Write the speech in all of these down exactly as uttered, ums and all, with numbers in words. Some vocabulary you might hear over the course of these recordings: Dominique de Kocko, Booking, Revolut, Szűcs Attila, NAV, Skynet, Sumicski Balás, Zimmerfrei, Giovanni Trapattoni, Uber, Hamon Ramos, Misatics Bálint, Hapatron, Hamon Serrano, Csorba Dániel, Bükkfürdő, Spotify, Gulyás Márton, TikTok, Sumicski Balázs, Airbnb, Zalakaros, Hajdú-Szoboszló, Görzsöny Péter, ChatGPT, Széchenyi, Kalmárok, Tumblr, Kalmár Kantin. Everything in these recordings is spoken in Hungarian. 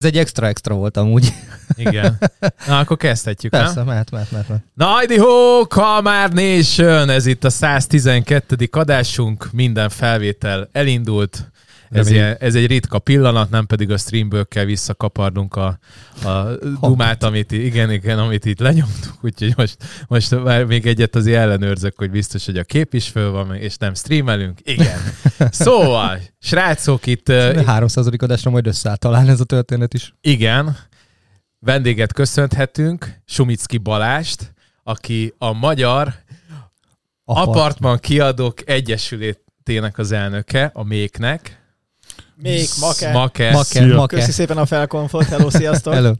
Ez egy extra-extra volt amúgy. Igen. Na, akkor kezdhetjük, nem? Persze, mehet, mehet, mehet. Na, hajdi ho, Kalmár Nation! Ez itt a száztizenkettedik adásunk, minden felvétel elindult. Ez, ilyen, ez egy ritka pillanat, nem pedig a streamből kell visszakaparnunk a, a dumát, amit, igen, igen, amit itt lenyomtuk, úgyhogy most, most már még egyet azért ellenőrzök, hogy biztos, hogy a kép is föl van, és nem streamelünk. Igen. Szóval, srácok, itt... A háromszázadik adásra majd összeáll talán ez a történet is. Igen. Vendéget köszönhetünk, Sumicski Balást, aki a Magyar Apartman, Apartman Kiadók Egyesületének az elnöke, a méknek. Még Make. Make. Make. Make. Köszi szépen a felkonfot. Hello, sziasztok. Hello.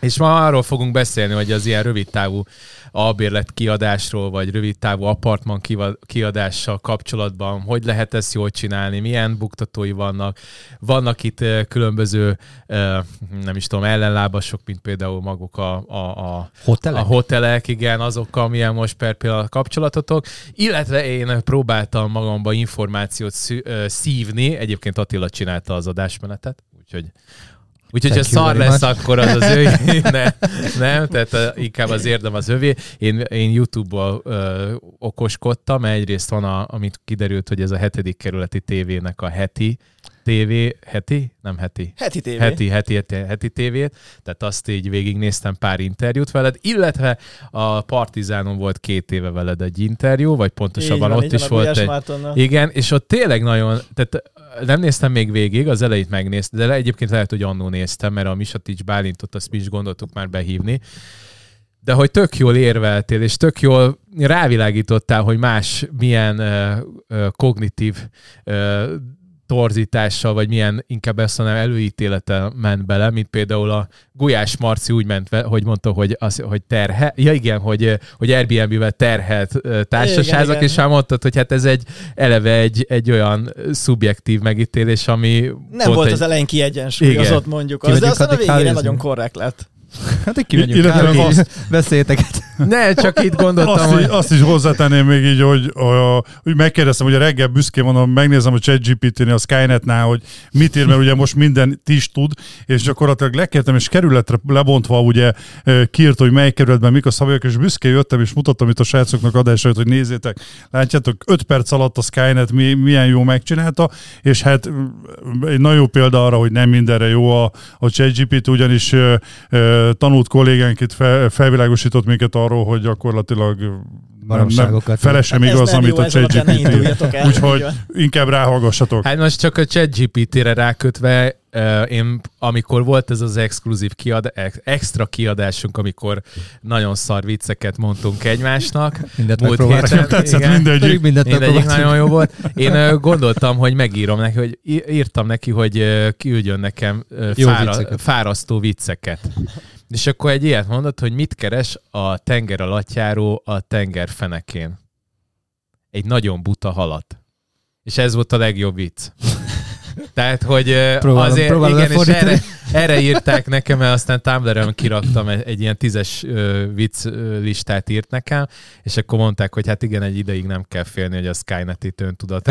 És ma arról fogunk beszélni, hogy az ilyen rövidtávú albérlet kiadásról, vagy rövidtávú apartman kiadással kapcsolatban, hogy lehet ezt jól csinálni, milyen buktatói vannak. Vannak itt különböző, nem is tudom, ellenlábasok, mint például maguk a, a, a, hotelek? a hotelek, igen, azokkal milyen most per pillanat kapcsolatotok. Illetve én próbáltam magamba információt szívni, egyébként Attila csinálta az adásmenetet, úgyhogy Úgyhogy ha szar lesz, much. Akkor az az ő, nem, nem, tehát inkább az érdem az övé. Én, én YouTube-ból ö, okoskodtam, egyrészt van, a, amit kiderült, hogy ez a hetedik kerületi tévének a heti tévé, heti? Nem heti. Heti tévé. Heti, heti, heti, heti tévét, tehát azt így végignéztem pár interjút veled, illetve a Partizánon volt két éve veled egy interjú, vagy pontosabban van, ott is volt egy... Mártonnal. Igen, és ott tényleg nagyon... Tehát nem néztem még végig, az elejét megnéztem, de egyébként lehet, hogy annó néztem, mert a Misatics Bálintot azt mi is gondoltuk már behívni. De hogy tök jól érveltél, és tök jól rávilágítottál, hogy más milyen uh, uh, kognitív uh, torzítással, vagy milyen inkább ezt mondanám előítélete ment bele, mint például a Gulyás Marci úgy ment, hogy mondta, hogy, az, hogy terhe, ja igen, hogy, hogy Airbnb-vel terhelt társaságok, és már mondtad, hogy hát ez egy eleve egy, egy olyan szubjektív megítélés, ami... Nem volt, volt egy... az elején kiegyensúly, az ott mondjuk az, de aztán a végén nagyon korrekt lett. Hát így kimegyünk kármilyen beszélyteket. Ne, csak itt gondoltam, azt, hogy... Azt is hozzátenném még így, hogy, hogy megkérdeztem, hogy a reggel büszkén mondom, megnézem a ChatGPT-nél, a Skynetnál, hogy mit ír, mert ugye most mindent is tud, és gyakorlatilag lekértem, és kerületre lebontva ugye kiírt, hogy mely kerületben mik a szabályok, és büszkén jöttem, és mutattam itt a srácoknak adásait, hogy nézzétek, látjátok, öt perc alatt a Skynet milyen jó megcsinálta, és hát egy nagyon jó példa arra, hogy nem mindenre jó a, a ChatGPT, ugyanis tanult kollégánk itt fel, felvilágosított minket arról, hogy gyakorlatilag nem, nem fele sem igaz, ez amit jó, a ChatGPT. Úgyhogy inkább ráhallgassatok. Hát most csak a ChatGPT-re rákötve, én, amikor volt ez az exkluzív kiad, extra kiadásunk, amikor nagyon szar vicceket mondtunk egymásnak. Mindent megpróbáltam. Tetszett mindegyik. Mindegyik nagyon jó volt. Én gondoltam, hogy megírom neki, hogy írtam neki, hogy küldjön nekem fára, vicceket. fárasztó vicceket. És akkor egy ilyet mondott, hogy mit keres a tenger alattjáró a tenger fenekén. Egy nagyon buta halat. És ez volt a legjobb vicc. Tehát, hogy próbálom, azért, próbálom igen, és erre, erre írták nekem, mert aztán Tumblr-en kiraktam, egy ilyen tízes vicc listát írt nekem, és akkor mondták, hogy hát igen, egy ideig nem kell félni, hogy a Skynet-it öntudat.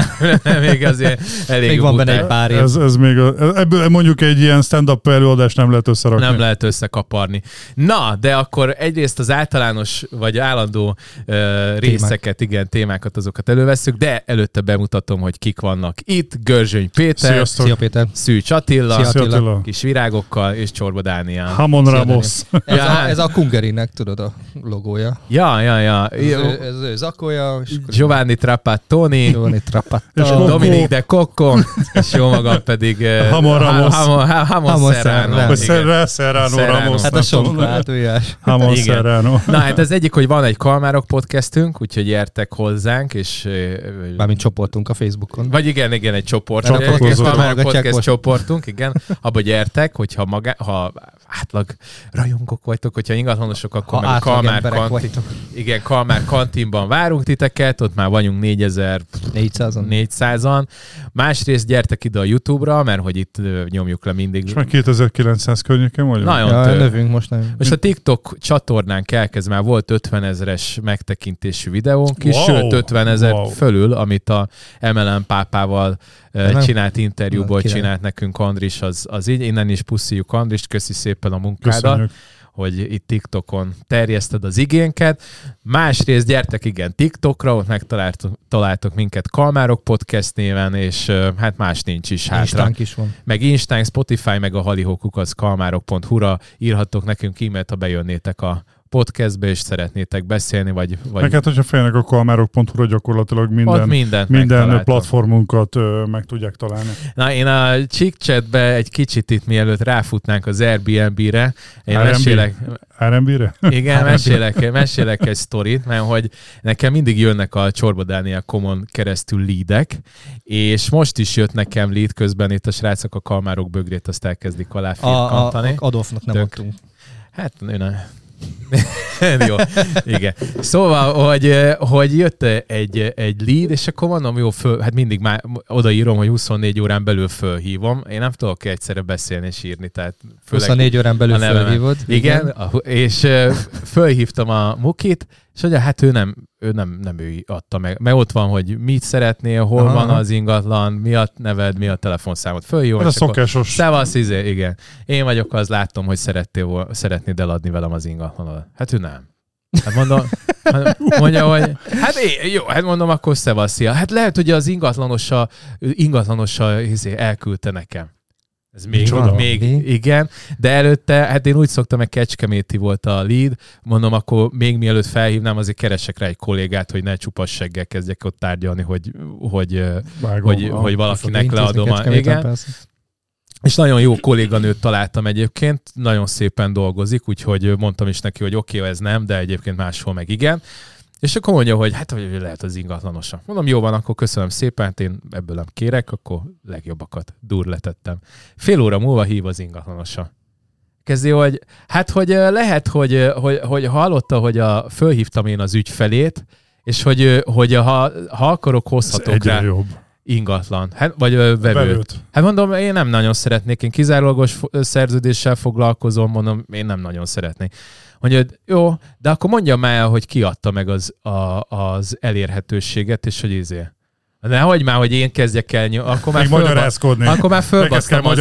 Még azért elég még van benne egy pár év. Ez, ez még a, ebből mondjuk egy ilyen stand-up előadást nem lehet összerakni. Nem lehet összekaparni. Na, de akkor egyrészt az általános, vagy állandó uh, részeket, igen, témákat, azokat elővesszük, de előtte bemutatom, hogy kik vannak itt. Görzsöny Péter. Sziasztok. Szia Péter. Szűcs Attila, Szia Attila. Kis virágokkal, és Csorba Dániel. Hamon Ramos. Ez, ja. ez a Kungerinek, tudod, a logója. Ja, ja, ja. Ez ő zakója. Giovanni Trapattoni. Giovanni Trapattoni. Dominique de Kocko. És jó magam pedig Hamon Ramos. Hamon Serrano. Serrano Ramos. Hát a sokkal átújás. Hamon Serrano. Na hát az egyik, hogy van egy Kalmárok podcastünk, úgyhogy gyertek hozzánk, és... Bármint csoportunk a Facebookon. Vagy igen, igen, egy csoport. Kalmárok podcast csoportunk, igen. Abba gyertek, hogyha maga, ha átlag rajongók vagytok, hogyha ingatlanosok, akkor ha meg Kalmár Kantin, igen, Kalmár Kantinban várunk titeket, ott már vagyunk négyezer-négyszázan. Másrészt gyertek ide a YouTube-ra, mert hogy itt nyomjuk le mindig. És már kétezer-kilencszáz környéken vagyunk. Nagyon növünk most nem. Most a TikTok csatornánk elkezd, már volt ötvenezeres megtekintésű videónk is, wow, sőt ötvenezer wow. fölül, amit a em el em pápával nem, csinált interjúból nem, csinált nekünk Andris, az, az így. Innen is puszíjuk Andrist, köszi szépen a munkádat. Köszönjük, hogy itt TikTokon terjeszted az igénket. Másrészt gyertek igen TikTokra, ott megtaláltok minket Kalmárok Podcast néven, és hát más nincs is hátra. Instánk is van. Meg Instánk, Spotify, meg a halihókukac kalmárok pont hu-ra írhattok nekünk e-mailt, ha bejönnétek a podcastbe, és szeretnétek beszélni, vagy... vagy... Meg hát, hogyha félnek, akkor a márok pont hu-ra gyakorlatilag minden, minden, minden platformunkat ö, meg tudják találni. Na, én a ChikChatbe egy kicsit itt, mielőtt ráfutnánk az Airbnb-re, én er en bé? Mesélek... er en bé-re? Igen, mesélek, mesélek egy sztorit, mert hogy nekem mindig jönnek a Csorba Dániel Common keresztül leadek, és most is jött nekem lead, közben itt a srácok a Kalmárok bögrét, azt elkezdik aláfirkantani. Adolfnak nem Tök. adtunk. Hát, ő nem... Jó, igen. Szóval, hogy, hogy jött egy, egy lead, és akkor mondom, jó, föl, hát mindig már odaírom, hogy huszonnégy órán belül fölhívom. Én nem tudok egyszerre beszélni és írni. Tehát főleg huszonnégy órán belül fölhívod? Igen, igen, és fölhívtam a Mukit, és ugye, hát ő nem, ő nem, nem ő adta meg. Mert ott van, hogy mit szeretnél, hol aha, van az ingatlan, mi a neved, mi a telefonszámod. Följön, ez a szokásos. Szevasz, izé, igen. Én vagyok, az láttam, hogy szerettél, szeretnéd eladni velem az ingatlanod. Hát ő nem. Hát mondom, mondja, hogy hát én, jó, hát mondom, akkor szevasz, szia. Hát lehet, hogy az ingatlanosa, ingatlanosa izé, elküldte nekem. Ez még, Csoda, még, még, igen, de előtte, hát én úgy szoktam, hogy Kecskeméti volt a lead, mondom, akkor még mielőtt felhívnám, azért keresek rá egy kollégát, hogy ne csupass seggel kezdjek ott tárgyalni, hogy, hogy, Vágom, hogy, a, hogy valakinek leadom a... Igen. Persze. És nagyon jó kolléganőt találtam egyébként, nagyon szépen dolgozik, úgyhogy mondtam is neki, hogy oké, okay, ez nem, de egyébként máshol meg igen. És akkor mondja, hogy hát hogy lehet az ingatlanosa. Mondom, jó van, akkor köszönöm szépen, hát én ebből nem kérek, akkor legjobbakat durletettem. Fél óra múlva hív az ingatlanosa. Kezdi, hogy hát hogy lehet, hogy, hogy, hogy hallotta, hogy a, fölhívtam én az ügyfelét, és hogy, hogy ha, ha akarok, hozhatok rá jobb ingatlan, hát, vagy vevőt. Belőtt. Hát mondom, én nem nagyon szeretnék, én kizárólagos szerződéssel foglalkozom, mondom, én nem nagyon szeretnék. Mondja, jó, de akkor mondjam már, hogy kiadta meg az, a, az elérhetőséget, és hogy izé. Nehogy már, hogy én kezdjek el nyom, akkor már fölbasztam akkor már fölbasztam az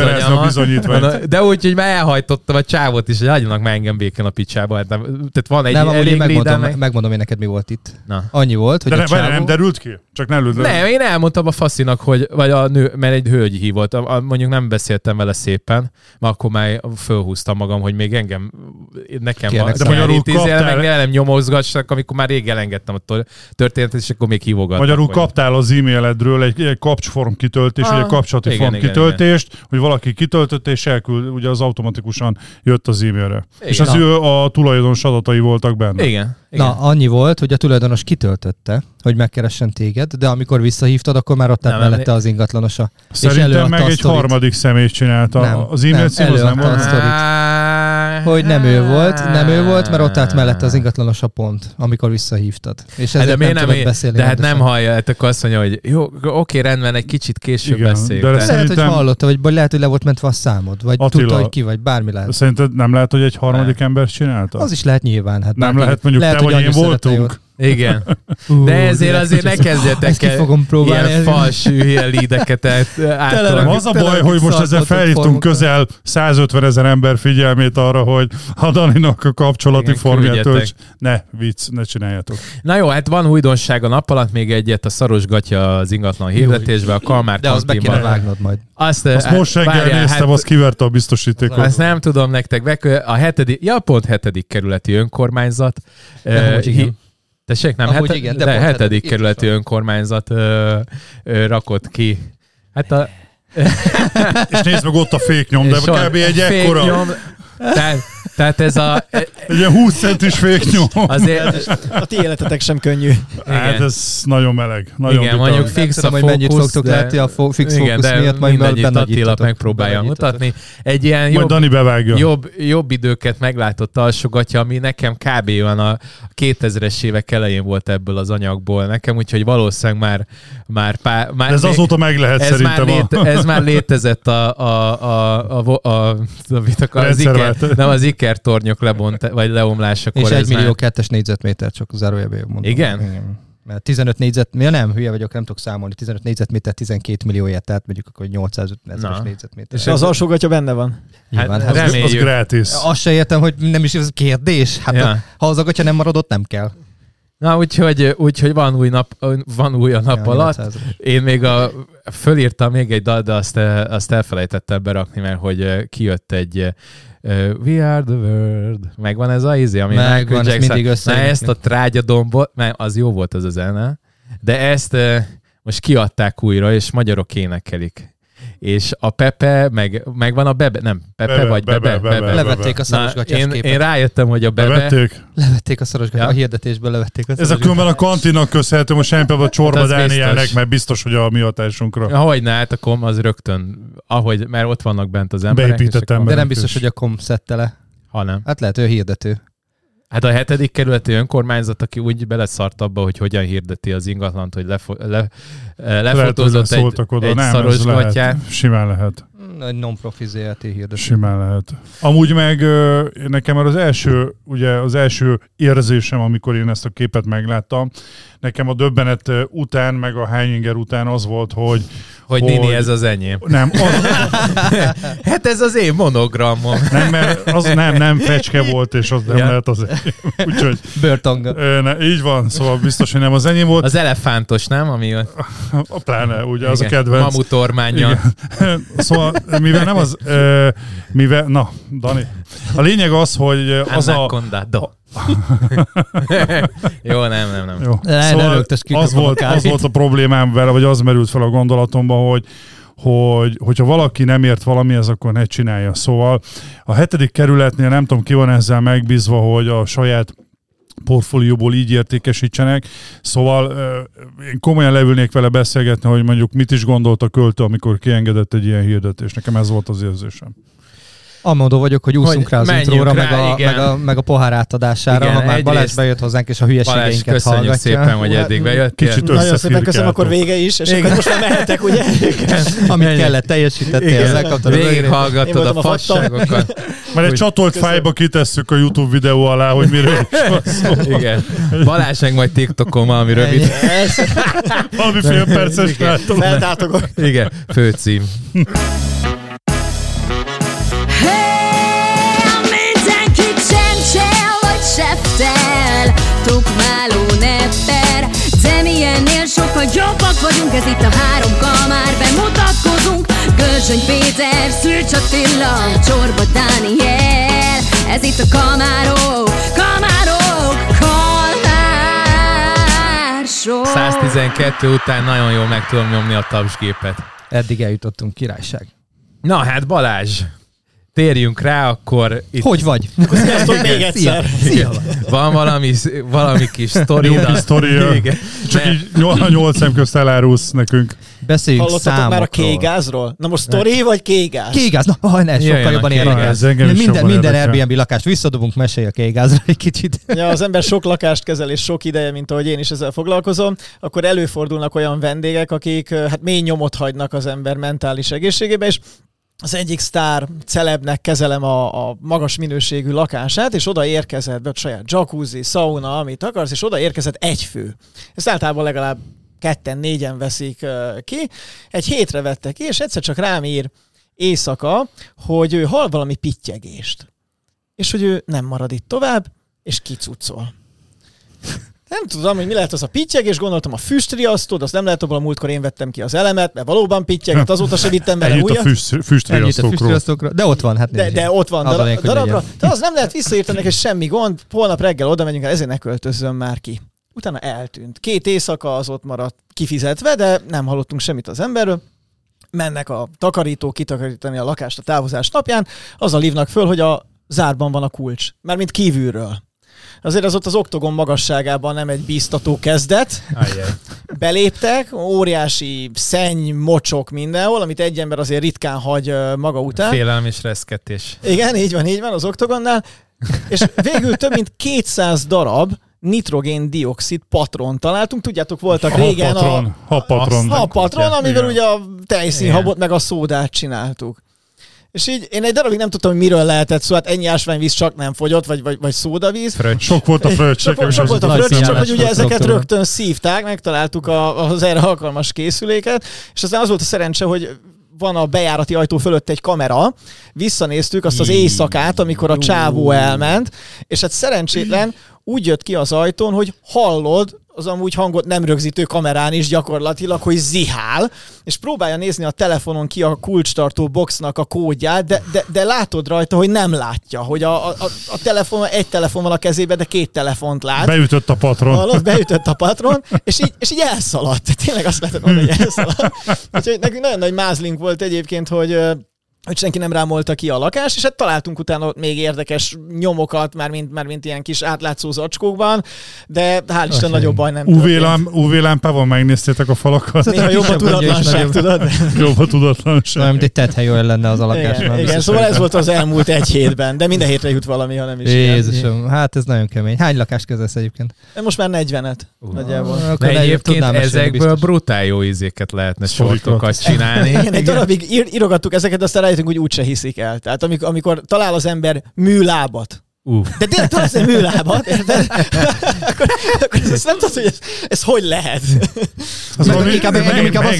anyamat. De úgy, hogy már elhajtottam a csávot is, hogy hagyjanak már engem békén a picsába. Hát nem, tehát van egy nem, elég megmondom, meg... megmondom én neked, mi volt itt. Na. Annyi volt, hogy de a ne, csávó... nem derült ki? Csak ne lőd le. Nem, én elmondtam a faszinak, hogy, vagy a nő, mert egy hölgy hívott. A, a, mondjuk nem beszéltem vele szépen, mert akkor már fölhúztam magam, hogy még engem, nekem van. De magyarul kaptál. Meg nem nyomozgassak, amikor már rég elengedtem a történetet, és akkor még hívogattam. Magyarul kaptál az e e-mailedről egy, egy kapcsform kitöltés, ah, vagy egy kapcsolati igen, form igen, kitöltést, igen. Hogy valaki kitöltötte és elküld, ugye az automatikusan jött az e-mailre. Igen, és az ő a tulajdonos adatai voltak benne. Igen, igen. Na, annyi volt, hogy a tulajdonos kitöltötte, hogy megkeressen téged, de amikor visszahívtad, akkor már ott nem mellette az ingatlanosa. Szerintem meg egy harmadik személy csinálta. Nem, az e-mail cím az nem volt. Hogy nem ő volt, nem ő volt, mert ott állt mellette az ingatlanos a pont, amikor visszahívtad. És ezért nem tudod beszélni. De hát nem hallja, akkor azt mondja, hogy jó, oké, rendben, egy kicsit később beszéljük. Lehet, szerintem... hogy hallotta, vagy lehet, hogy le volt mentve a számod, vagy Attila, tudta, hogy ki vagy, bármi lehet. Szerinted nem lehet, hogy egy harmadik nem. ember csinálta? Az is lehet nyilván. Hát nem lehet, mondjuk lehet, te vagy én voltunk. Igen. Ú, de ezért azért ne kezdjetek el ilyen fals, hülye leadeket áttalálni. Az a baj, hogy most ezzel felhívtunk közel százötvenezer ember figyelmét arra, hogy a Daninak a kapcsolati formját tölts. Ne, vicc, ne csináljátok. Na jó, hát van újdonság a nap alatt, még egyet a szaros gatya az ingatlan hirdetésbe, a Kalmár Kantinban. De azt be kéne vágnod majd. Azt, azt hát, most reggel várjál, néztem, hát, azt kiverte a biztosítékot. Azt nem tudom nektek. A hetedik, ja, pont hetedik kerületi önkormányzat. Tessék, nem, het, igen, de hetedik heted, kerületi önkormányzat ö, ö, rakott ki. Hát a... és nézd meg ott a féknyom, de kb. Egy ekkora... Tehát, Tehát ez a... Egy húsz centis féknyom. Azért... A ti életetek sem könnyű. Hát ez nagyon meleg. Nagyon igen, mondjuk fix a fókusz, hogy mennyit fogtok de... látni a fo- fix igen, fókusz miatt, majd mindegyit Attila megpróbálja mutatni. Egy ilyen jobb, jobb, jobb időket meglátott alsógatja, ami nekem kb. Olyan a kétezres évek elején volt ebből az anyagból nekem, úgyhogy valószínűleg már... már, pá, már ez még, azóta meg lehet ez szerintem. Már léte, ez már létezett a... a, a, a, a, a az iker, nem az ikertornyok lebont, vagy leomlásakor. És egy millió kettes négyzetméter, csak zárójelben mondom. Igen? Igen. Mert tizenöt négyzetméter, ja nem, hülye vagyok, nem tudok számolni, tizenöt négyzetméter tizenkét millióért, tehát mondjuk akkor nyolcszázötven négyzetméter. És az alsógatya benne van? Nyilván, hát, hát, az gratis. Azt se értem, hogy nem is ez kérdés. Hát ja. a, ha az agatya nem maradott, nem kell. Na, úgyhogy, úgyhogy van, új nap, van új a nap ja, alatt. nyolcszázas. Én még a, fölírtam még egy dal, de azt, azt elfelejtettem berakni, mert hogy kijött egy We Are The World. Megvan ez a ízi, ami megvan, ez mindig össze. Na, ezt a trágyadombot, mert az jó volt az a zene, de ezt most kiadták újra, és magyarok énekelik. És a Pepe, meg, meg van a Bebe, nem, Pepe bebe, vagy Bebe. bebe, bebe, bebe. Levették a szarosgatyás képet. Én, én rájöttem, hogy a Bebe. Levették? Levették a szarosgatyás ja. A hirdetésből levették a szarosgatyás. Ez a különben a kantinnak köszönhető, most semmi a Csorba Dánielnek, mert biztos, hogy a mi hatásunkra. Ahogy ne állt, a kom az rögtön, ahogy, mert ott vannak bent az emberek. Beépített emberek. De nem biztos, hogy a kom szedte le. Ha nem. Hát lehet, ő hirdető. Hát a hetedik kerületi önkormányzat, aki úgy beleszart abba, hogy hogyan hirdeti az ingatlant, hogy lefo- le, lefotózott lehet, egy, egy nem, szarosgatyát. Lehet. Simán lehet. Egy non-profi zé er té hirdető. Simán lehet. Amúgy meg nekem már az első, ugye az első érzésem, amikor én ezt a képet megláttam, nekem a döbbenet után, meg a Heininger után az volt, hogy... Hogy, hogy Nini, ez az enyém. Nem. Az... hát ez az én monogramom. Nem, mert az nem, nem fecske volt, és az nem ja. lehet az enyém. Úgyhogy... Börtanga. Ne, így van, szóval biztos, hogy nem az enyém volt. Az elefántos, nem? Ami a... a pláne, ugye, igen. Az a kedvenc. Mamutormánya. Igen. Szóval, mivel nem az... Mivel... Na, Dani. A lényeg az, hogy az Anaconda, a... Jó, nem, nem, nem. Jó. Szóval az, volt, az volt a problémám vele, vagy az merült fel a gondolatomba, hogy, hogy hogyha valaki nem ért valamihez, akkor ne csinálja. Szóval a hetedik kerületnél nem tudom, ki van ezzel megbízva, hogy a saját portfólióból így értékesítsenek. Szóval én komolyan leülnék vele beszélgetni, hogy mondjuk mit is gondolt a költő, amikor kiengedett egy ilyen hirdetést. Nekem ez volt az érzésom. Amondó vagyok, hogy úszunk hogy rá az intróra, meg, meg, a, meg a pohár átadására, igen, ha már Balázs bejött hozzánk, és a hülyeségeinket Balázs, hallgatja. Balázs, köszönjük szépen, hogy eddig bejöttél. Kicsit nagyon szépen köszönöm, akkor vége is, és igen. Akkor most már mehetek, ugye? Igen. Amit igen. kellett, teljesítettél, az elkaptad. Végig hallgattad a, a fasságokat. Már egy csatolt fájba kitesszük a YouTube videó alá, hogy miről is van szó. Igen. Balázs meg majd TikTokon valami rövid. Valami fél perces látom. Feltátogok. Igen, főcím. Tukmáló nepper, de milyennél sokkal jobbak vagyunk. Ez itt a három Kalmár, bemutatkozunk. Gölzsöny Péter, Szűcs Attila, Csorba Dániel. Ez itt a Kalmárok, Kalmárok, Kalmár Show. száztizenkettő után nagyon jól meg tudom nyomni a tapsgépet. Eddig eljutottunk, királyság. Na hát Balázs, térjünk rá, akkor... Itt... Hogy vagy? Sziasztok még egyszer! Szia. Van valami, valami kis sztori. Jó kis sztori. Csak így nyolc szemközt elárulsz nekünk. Beszéljünk hallottatok számokról. Hallottatok már a K-gázról? Na most sztori vagy K-gáz? K-gáz? Na, oh, ne, sokkal jobban érdekel. Minden, minden Airbnb lakást visszadobunk, mesélj a K-gázra egy kicsit. Ja, az ember sok lakást kezel és sok ideje, mint ahogy én is ezzel foglalkozom, akkor előfordulnak olyan vendégek, akik hát mély nyomot hagynak az ember mentális egészségébe, és az egyik sztár celebnek kezelem a, a magas minőségű lakását, és oda érkezett, ott saját jacuzzi, sauna, amit akarsz, és oda érkezett egy fő. Ezt általában legalább ketten, négyen veszik ki. Egy hétre vettek ki, és egyszer csak rám ír éjszaka, hogy ő hall valami pittyegést. És hogy ő nem marad itt tovább, és kicuccol. Nem tudom, hogy mi lehet az a pittyeg, és gondoltam a füstriasztót, azt nem lehet, abban a múltkor én vettem ki az elemet, mert valóban pittyeget, azóta se vittem vele újat. Eljött a füst, füstriasztókról. De ott van, hát nézd. De, de ott van darab, darabra. De az nem lehet, visszaírtam neki, semmi gond, holnap reggel oda megyünk el, ezért ne költözzön már ki. Utána eltűnt. Két éjszaka az ott maradt kifizetve, de nem hallottunk semmit az emberről. Mennek a takarítók kitakarítani a lakást a távozás napján, azzal hívnak föl, hogy a zárban van a kulcs. Mármint kívülről. Azért az ott az oktogon magasságában nem egy bíztató kezdet. Ajjaj. Beléptek, óriási szenny, mocsok mindenhol, amit egy ember azért ritkán hagy maga után. Félelem és reszketés. Igen, így van, így van az oktogonnál. És végül több mint kétszáz darab nitrogén-dioxid patron találtunk. Tudjátok, voltak régen a... Hapatron. Hapatron. Hapatron, amivel ugye a tejszínhabot meg a szódát csináltuk. És így én egy darabig nem tudtam, hogy miről lehetett szó, hát ennyi ásványvíz csak nem fogyott, vagy, vagy, vagy szódavíz. Fröccs. Sok volt a fröccs. Sok, sok, sok volt a fröccs, csak hogy ugye ezeket rögtön szívták, megtaláltuk a, az erre alkalmas készüléket, és aztán az volt a szerencse, hogy van a bejárati ajtó fölött egy kamera, visszanéztük azt az éjszakát, amikor a csávó elment, és hát szerencsétlen úgy jött ki az ajtón, hogy hallod, az amúgy hangot nem rögzítő kamerán is gyakorlatilag, hogy zihál, és próbálja nézni a telefonon ki a kulcstartó boxnak a kódját, de, de, de látod rajta, hogy nem látja, hogy a, a, a telefon, egy telefon van a kezébe, de két telefont lát. Beütött a patron. Hallott, beütött a patron, és így, és így elszaladt. Tényleg azt lehetett mondani, hogy elszaladt. Úgyhogy nekünk nagyon nagy mázlink volt egyébként, hogy... hogy senki nem rámolta ki a lakást, és hát találtunk utána még érdekes nyomokat, már mint, már mint ilyen kis átlátszó zacskókban, de hál' Isten okay. Nagyobb baj nem történt. u vé lámpával megnéztétek a falakat? Néha jobb a tudatlanság, tudod? Jobb a tudatlanság. Olyan, mint egy tethelyőr lenne az a lakásban. Igen, igen, szóval ez volt az elmúlt egy hétben, de minden hétre jut valami, ha nem is. Jézusom, hát ez nagyon kemény. Hány lakást kezelsz egyébként? Most már negyvenet. Uh, nagyjából. De egyébként ezekből brutál jó ízéket lehetne sortokat csinálni. Igen, egy darabig írogattuk ezeket, aztán rájöttünk, hogy úgyse hiszik el. Tehát amikor, amikor talál az ember műlábat, Uh. de tényleg találsz egy műlábat, érted? akkor, akkor ezt nem tudod, hogy ez, ez hogy lehet. Inkább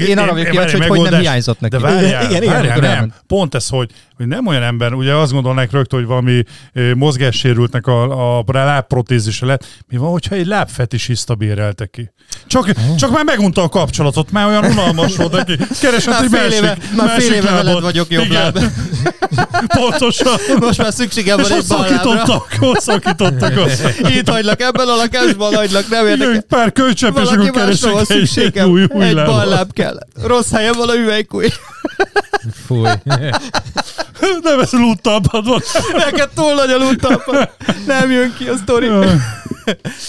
én arra vagyok kíváncsi, hogy hogy nem hiányzott neki. De várjál, igen, igen, várjál, nem. nem. Pont ez, hogy, hogy nem olyan ember, ugye azt gondolnák rögtön, hogy valami eh, mozgássérültnek a, a lábprotézise lett. Mi van, hogyha egy lábfetisista béreltek ki? Csak, oh. csak már megunta a kapcsolatot, már olyan unalmas volt, aki keresett egy másik lábot. Már fél éve veled vagyok jobb lábban. Pontosan. Most már szükségem van egy bal lábra. Hosszakítottak azt. Itt hagylak ebben a lakásban, hagylak, nem érdekel. Pár kölcsöpésünk keresek egy új új Egy balláb kell. Rossz helyen van a üvegkúj. Fúj. Nem ez lúttalpad van. Neked túl nagy a lúttalpad. Nem jön ki a sztori.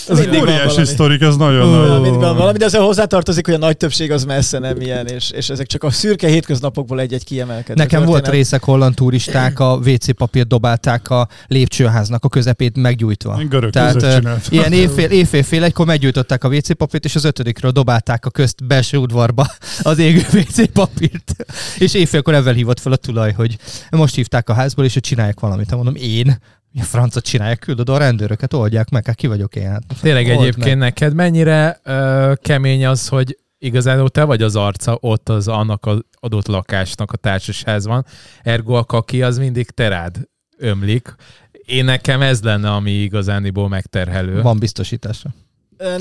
Ez egy óriási sztorik, ez nagyon uh, nagy. Mindig van valami, de azért hozzátartozik, hogy a nagy többség az messze nem ilyen, és, és ezek csak a szürke hétköznapokból egy-egy kiemelkedő. Nekem történet. Volt részek, holland turisták a vé cé papírt dobálták a lépcsőháznak a közepét meggyújtva. Görög Tehát uh, ilyen évfél, évfél-fél egykor meggyújtották a vé cé papírt, és az ötödikről dobálták a közt belső udvarba az égő vé cé papírt. És évfélkor ezzel hívott fel a tulaj, hogy most hívták a házból, és hogy csinálják valamit. Mondom, én... A francot csinálják, küldöd a rendőröket, oldják meg, hát ki vagyok én. Hát, Tényleg egyébként meg. Neked mennyire ö, kemény az, hogy igazán te vagy az arca ott az annak az adott lakásnak a társasházban, ergo a kaki az mindig te rád ömlik. Én nekem ez lenne, ami igazániból megterhelő. Van biztosítása.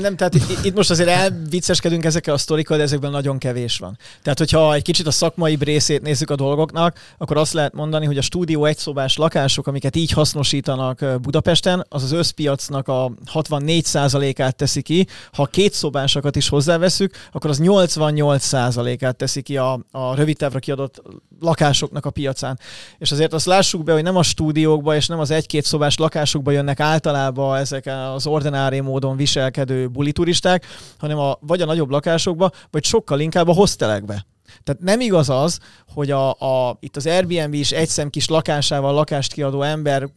Nem, tehát itt, itt most azért elvicceskedünk ezekkel a sztorikkal, de ezekben nagyon kevés van. Tehát, hogyha egy kicsit a szakmai részét nézzük a dolgoknak, akkor azt lehet mondani, hogy a stúdió egyszobás lakások, amiket így hasznosítanak Budapesten, az az összpiacnak a hatvannégy százalékát teszi ki. Ha kétszobásakat is hozzáveszünk, akkor az nyolcvannyolc százalékát teszi ki a, a rövid távra kiadott lakásoknak a piacán. És azért azt lássuk be, hogy nem a stúdiókba és nem az egy-két szobás lakásokba jönnek általában ezek az ordinári módon viselkedő bulituristák, hanem a, vagy a nagyobb lakásokba, vagy sokkal inkább a hostelekbe. Tehát nem igaz az, hogy a, a, itt az Airbnb is egyszem kis lakásával lakást kiadó ember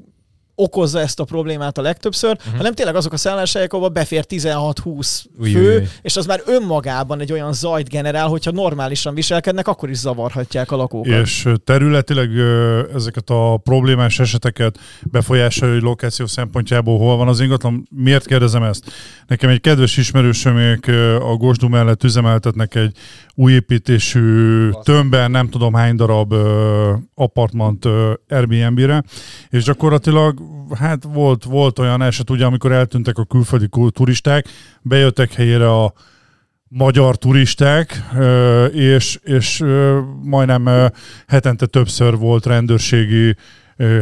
okozza ezt a problémát a legtöbbször, uh-huh. hanem tényleg azok a szálláshelyek, ahol befér tizenhat-húsz fő, Ujjjj. És az már önmagában egy olyan zajt generál, hogyha normálisan viselkednek, akkor is zavarhatják a lakókat. És területileg ezeket a problémás eseteket befolyásolja, lokáció szempontjából hol van az ingatlan? Miért kérdezem ezt? Nekem egy kedves ismerősömék a Gosdú mellett üzemeltetnek egy újépítésű tömbben, nem tudom hány darab apartmant Airbnb-re, és gyakorlatilag hát volt, volt olyan eset, ugye, amikor eltűntek a külföldi turisták, bejöttek helyére a magyar turisták, és, és majdnem hetente többször volt rendőrségi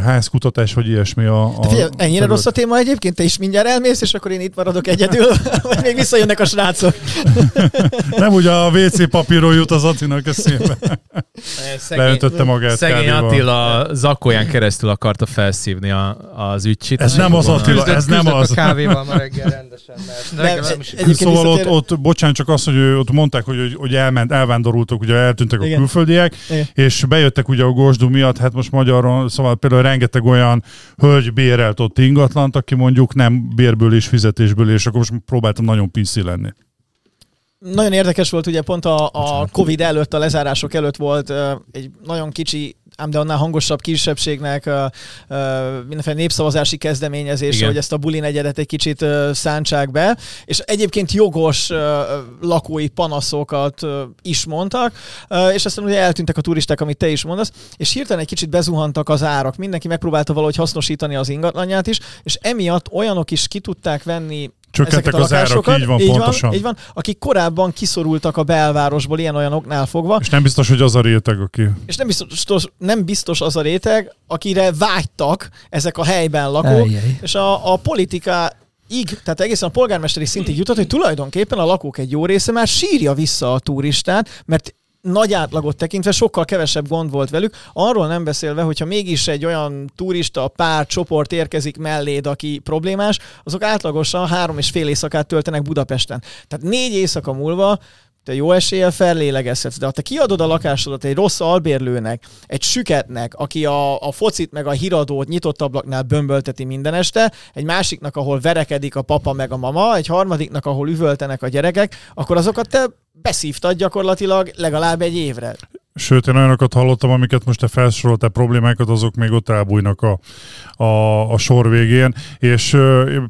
házkutatás, vagy ilyesmi. A, a figyelj, ennyire terület. Rossz a téma egyébként? Te is mindjárt elmész, és akkor én itt maradok egyedül, vagy még visszajönnek a srácok. Nem ugye a vé cé papírról jut az Attinak eszébe. Leöntötte magát szegény kávéval. Attila zakóján keresztül akarta felszívni a, az ügycsit. Ez nem az Attila, ez nem az. A kávéval ma reggel rendesen. Szóval ott, ott, bocsánat, csak azt, hogy ott mondták, hogy, hogy elment, elvándorultak, ugye eltűntek a külföldiek, és bejöttek ugye a gosdú miatt, hát most magyarul, szóval például rengeteg olyan hölgy bérelt ott ingatlant, aki mondjuk nem bérből és fizetésből, és akkor most próbáltam nagyon pici lenni. Nagyon érdekes volt, ugye pont a, a Covid előtt, a lezárások előtt volt egy nagyon kicsi, ám de annál hangosabb kisebbségnek uh, uh, mindenféle népszavazási kezdeményezése, igen, hogy ezt a buli negyedet egy kicsit uh, szántsák be, és egyébként jogos uh, lakói panaszokat uh, is mondtak, uh, és aztán ugye eltűntek a turisták, amit te is mondasz, és hirtelen egy kicsit bezuhantak az árak. Mindenki megpróbálta valahogy hasznosítani az ingatlanját is, és emiatt olyanok is ki tudták venni csökkentek az árak, így van, így pontosan. Van, így van, akik korábban kiszorultak a belvárosból ilyen-olyan oknál fogva. És nem biztos, hogy az a réteg, aki... És nem biztos, nem biztos az a réteg, akire vágytak ezek a helyben lakók, eljjjj. És a, a politika... Így, tehát egészen a polgármesteri szintig jutott, hogy tulajdonképpen a lakók egy jó része már sírja vissza a turistát, mert nagy átlagot tekintve sokkal kevesebb gond volt velük, arról nem beszélve, hogyha mégis egy olyan turista pár csoport érkezik melléd, aki problémás, azok átlagosan három és fél éjszakát töltenek Budapesten. Tehát négy éjszaka múlva te jó eséllyel fellélegezhetsz, de ha te kiadod a lakásodat egy rossz albérlőnek, egy süketnek, aki a, a focit meg a híradót nyitott ablaknál bömbölteti minden este, egy másiknak, ahol verekedik a papa meg a mama, egy harmadiknak, ahol üvöltenek a gyerekek, akkor azokat te beszívtad gyakorlatilag legalább egy évre. Sőt, én olyanokat hallottam, amiket most te felsoroltál problémákat, azok még ott elbújnak a, a, a sor végén. És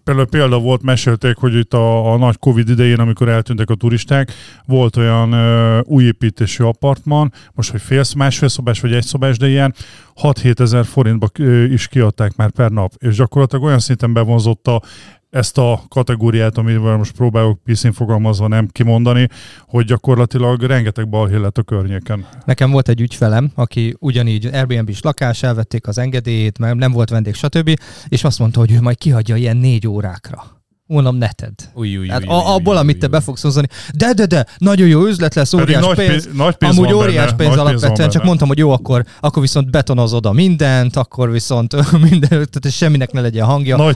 például példa volt, mesélték, hogy itt a, a nagy Covid idején, amikor eltűntek a turisták, volt olyan ö, újépítésű apartman, most hogy fél, másfél szobás vagy egy szobás, de ilyen hat-hét ezer forintba is kiadták már per nap. És gyakorlatilag olyan szinten bevonzotta ezt a kategóriát, amivel most próbálok piszin fogalmazva nem kimondani, hogy gyakorlatilag rengeteg balhé lett a környéken. Nekem volt egy ügyfelem, aki ugyanígy Airbnb-s lakás, elvették az engedélyét, mert nem volt vendég, stb. És azt mondta, hogy ő majd kihagyja ilyen négy órákra. Mondom, ne tedd. Új, új, hát új, abból, új, új, amit te be fogsz hozzani. De, de, de, nagyon jó üzlet lesz, óriás pénz. pénz. Nagy pénz amúgy óriás benne, pénz alapvetően, csak mondtam, hogy jó, akkor, akkor viszont betonoz oda mindent, akkor viszont minden, tehát semminek ne legyen hangja. Nagy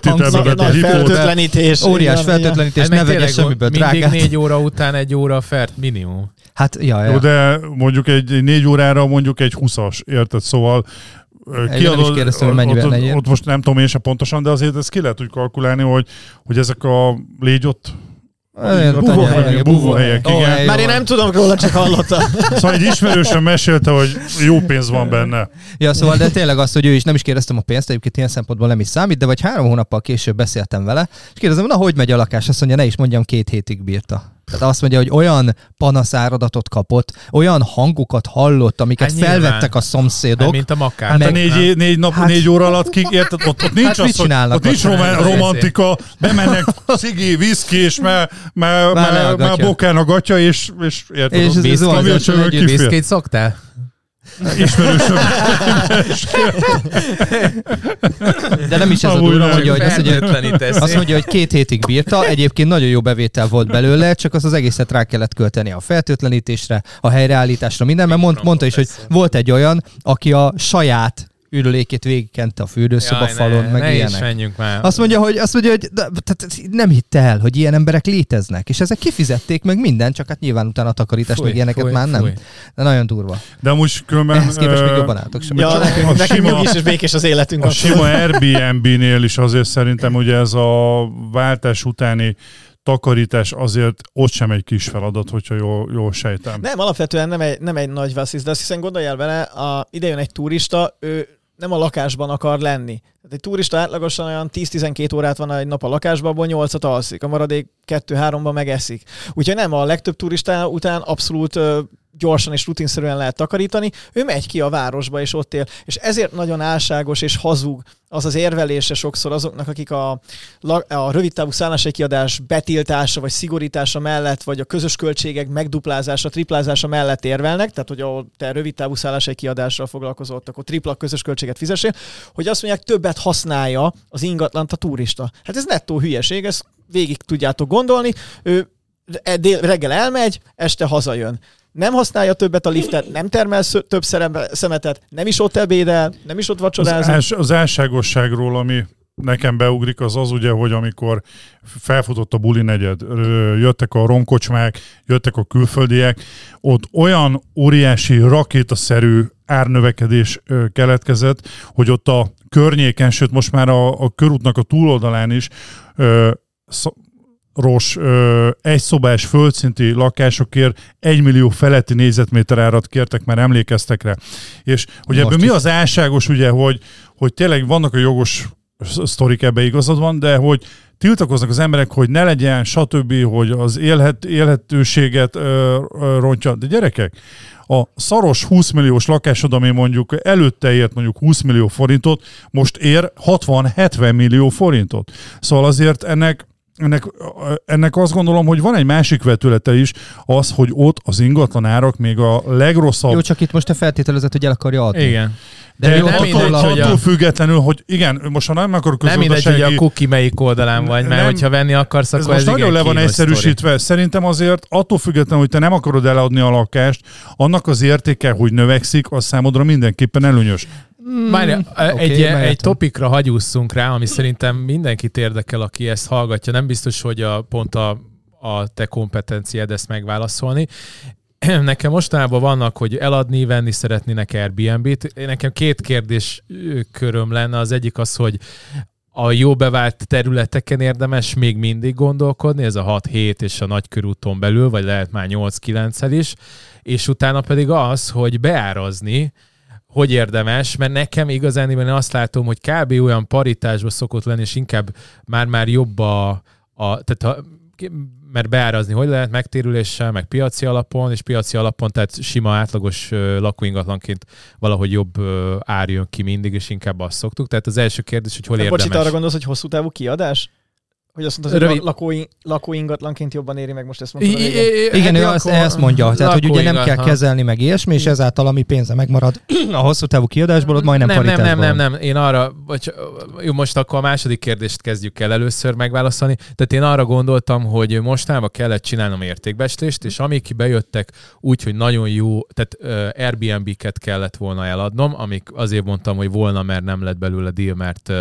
feltöltlenítés. Óriás feltöltlenítés, ne vegye semmiből drágát. Mindig négy óra után egy óra fert minimum. Hát, ja, ja. Jó, de mondjuk egy négy órára mondjuk egy húszas, érted? Szóval kiadod, ott, ott, ott most nem tudom én sem pontosan, de azért ezt ki lehet úgy kalkulálni, hogy, hogy ezek a légy ott búvóhelyek, igen. Már én nem tudom róla, csak hallottam. Szóval egy ismerősen mesélte, hogy jó pénz van benne. Ja, szóval de tényleg az, hogy ő is nem is kérdeztem a pénzt, egyébként ilyen szempontból nem is számít, de vagy három hónappal később beszéltem vele, és kérdezem, na hogy megy a lakás? Azt mondja, ne is mondjam, két hétig bírta. Tehát azt mondja, hogy olyan panaszáradatot kapott, olyan hangokat hallott, amiket hát felvettek a szomszédok. Hát, mint a makkát. Hát meg... a négy, négy, nap, hát... négy óra alatt ki, érted? Ott, ott nincs, hát az, hogy, ott nincs román, romantika, bemennek szigé, viszki, és már bokán a gatya, és, és érted? És ez van, hogy viszkét szoktál? Ismerősöm. De nem is ez a durva, mondja, hogy azt mondja, azt mondja, hogy két hétig bírta, egyébként nagyon jó bevétel volt belőle, csak az az egészet rá kellett költeni a fertőtlenítésre, a helyreállításra, minden, mert mond, mondta is, hogy volt egy olyan, aki a saját ürülékét végigkente a fürdőszobafalon, meg ne ilyenek. Már. Azt mondja, hogy, azt mondja, hogy de, tehát nem hitte el, hogy ilyen emberek léteznek, és ezek kifizették meg mindent, csak hát nyilván utána a takarítást, meg ilyeneket fúj, már nem. Fúj. De nagyon durva. De most különben... Ehhez képest még jobban álltok sem. Ja, nekünk, nekünk nyugis és békés az életünk. A sima Airbnb-nél is azért szerintem ugye ez a váltás utáni takarítás azért ott sem egy kis feladat, hogyha jól, jól sejtem. Nem, alapvetően nem egy, nem egy nagy vasszis, de azt hiszen gondoljál vele, a, ide jön egy turista, ő nem a lakásban akar lenni. Egy turista átlagosan olyan tíz-tizenkét órát van egy nap a lakásban, abból nyolcat alszik, a maradék kettő-háromban megeszik. Úgyhogy nem, a legtöbb turista után abszolút gyorsan és rutinszerűen lehet takarítani, ő megy ki a városba, és ott él. És ezért nagyon álságos és hazug az az érvelése sokszor azoknak, akik a, a rövidtávú szálláshelykiadás betiltása, vagy szigorítása mellett, vagy a közös költségek megduplázása, triplázása mellett érvelnek, tehát hogy ahol te rövidtávú szálláshelykiadással foglalkozol, akkor tripla közös költséget fizessél, hogy azt mondják, többet használja az ingatlant a turista. Hát ez nettó hülyeség, ezt végig tudjátok gondolni, ő reggel elmegy, este hazajön. Nem használja többet a liftet, nem termel több szemetet, nem is ott ebédel, nem is ott vacsorázik. Az, az álságosságról, ami nekem beugrik, az az ugye, hogy amikor felfutott a buli negyed, jöttek a romkocsmák, jöttek a külföldiek, ott olyan óriási rakétaszerű árnövekedés keletkezett, hogy ott a környéken, sőt most már a, a körútnak a túloldalán is sz- Ros, egyszobás földszinti lakásokért egymillió feletti négyzetméter árat kértek, már emlékeztek rá. És hogy ebből mi az álságos, ugye, hogy, hogy tényleg vannak a jogos sztorik, ebbe igazad van, de hogy tiltakoznak az emberek, hogy ne legyen, stb., hogy az élhet, élhetőséget ö, ö, rontja. De gyerekek, a szaros húsz milliós lakásod, ami mondjuk előtte ért mondjuk húsz millió forintot, most ér hatvan-hetven millió forintot. Szóval azért ennek Ennek, ennek azt gondolom, hogy van egy másik vetülete is, az, hogy ott az ingatlan árak még a legrosszabb... Jó, csak itt most te feltételezed, hogy el akarja adni. Igen. De, de nem mindegy, hogy attól függetlenül, hogy igen, most ha nem akarok közgazdasági... Nem mindegy, hogy a kuki melyik oldalán vagy, mert nem, hogyha venni akarsz, akkor ez igen kínos. Most nagyon le van egyszerűsítve. Sztori. Szerintem azért attól függetlenül, hogy te nem akarod eladni a lakást, annak az értéke, hogy növekszik, az számodra mindenképpen előnyös. Mm, Bárja, okay, egy, egy topikra hagyúszunk rá, ami szerintem mindenkit érdekel, aki ezt hallgatja. Nem biztos, hogy a, pont a, a te kompetenciád ezt megválaszolni. Nekem mostanában vannak, hogy eladni, venni szeretnének Airbnb-t. Nekem két kérdés köröm lenne. Az egyik az, hogy a jó bevált területeken érdemes még mindig gondolkodni, ez a hat-hét és a nagykörúton belül, vagy lehet már nyolc-kilenccel is, és utána pedig az, hogy beárazni, hogy érdemes, mert nekem igazán én azt látom, hogy kb. Olyan paritásban szokott lenni, és inkább már-már jobb a... a tehát a mert beárazni hogy lehet, megtérüléssel, meg piaci alapon, és piaci alapon, tehát sima átlagos lakóingatlanként valahogy jobb ár jön ki mindig, és inkább azt szoktuk. Tehát az első kérdés, hogy hol érdemes. Bocs, itt arra gondolsz, hogy hosszú távú kiadás? Hogy azt mondta, hogy Rövid... lakóingatlanként jobban éri meg, most ezt mondta. Igen, ő ezt mondja, tehát hogy ugye nem kell kezelni meg ilyesmi, és ezáltal ami pénze megmarad a hosszú távú kiadásból, ott majdnem paritásban. Nem, nem, nem, nem, én arra, jó, most akkor a második kérdést kezdjük el először megválaszolni. Tehát én arra gondoltam, hogy mostanában kellett csinálnom értékbecslést, és amik bejöttek úgy, hogy nagyon jó, tehát Airbnb-ket kellett volna eladnom, amik azért mondtam, hogy volna, mert nem lett belőle deal, mert,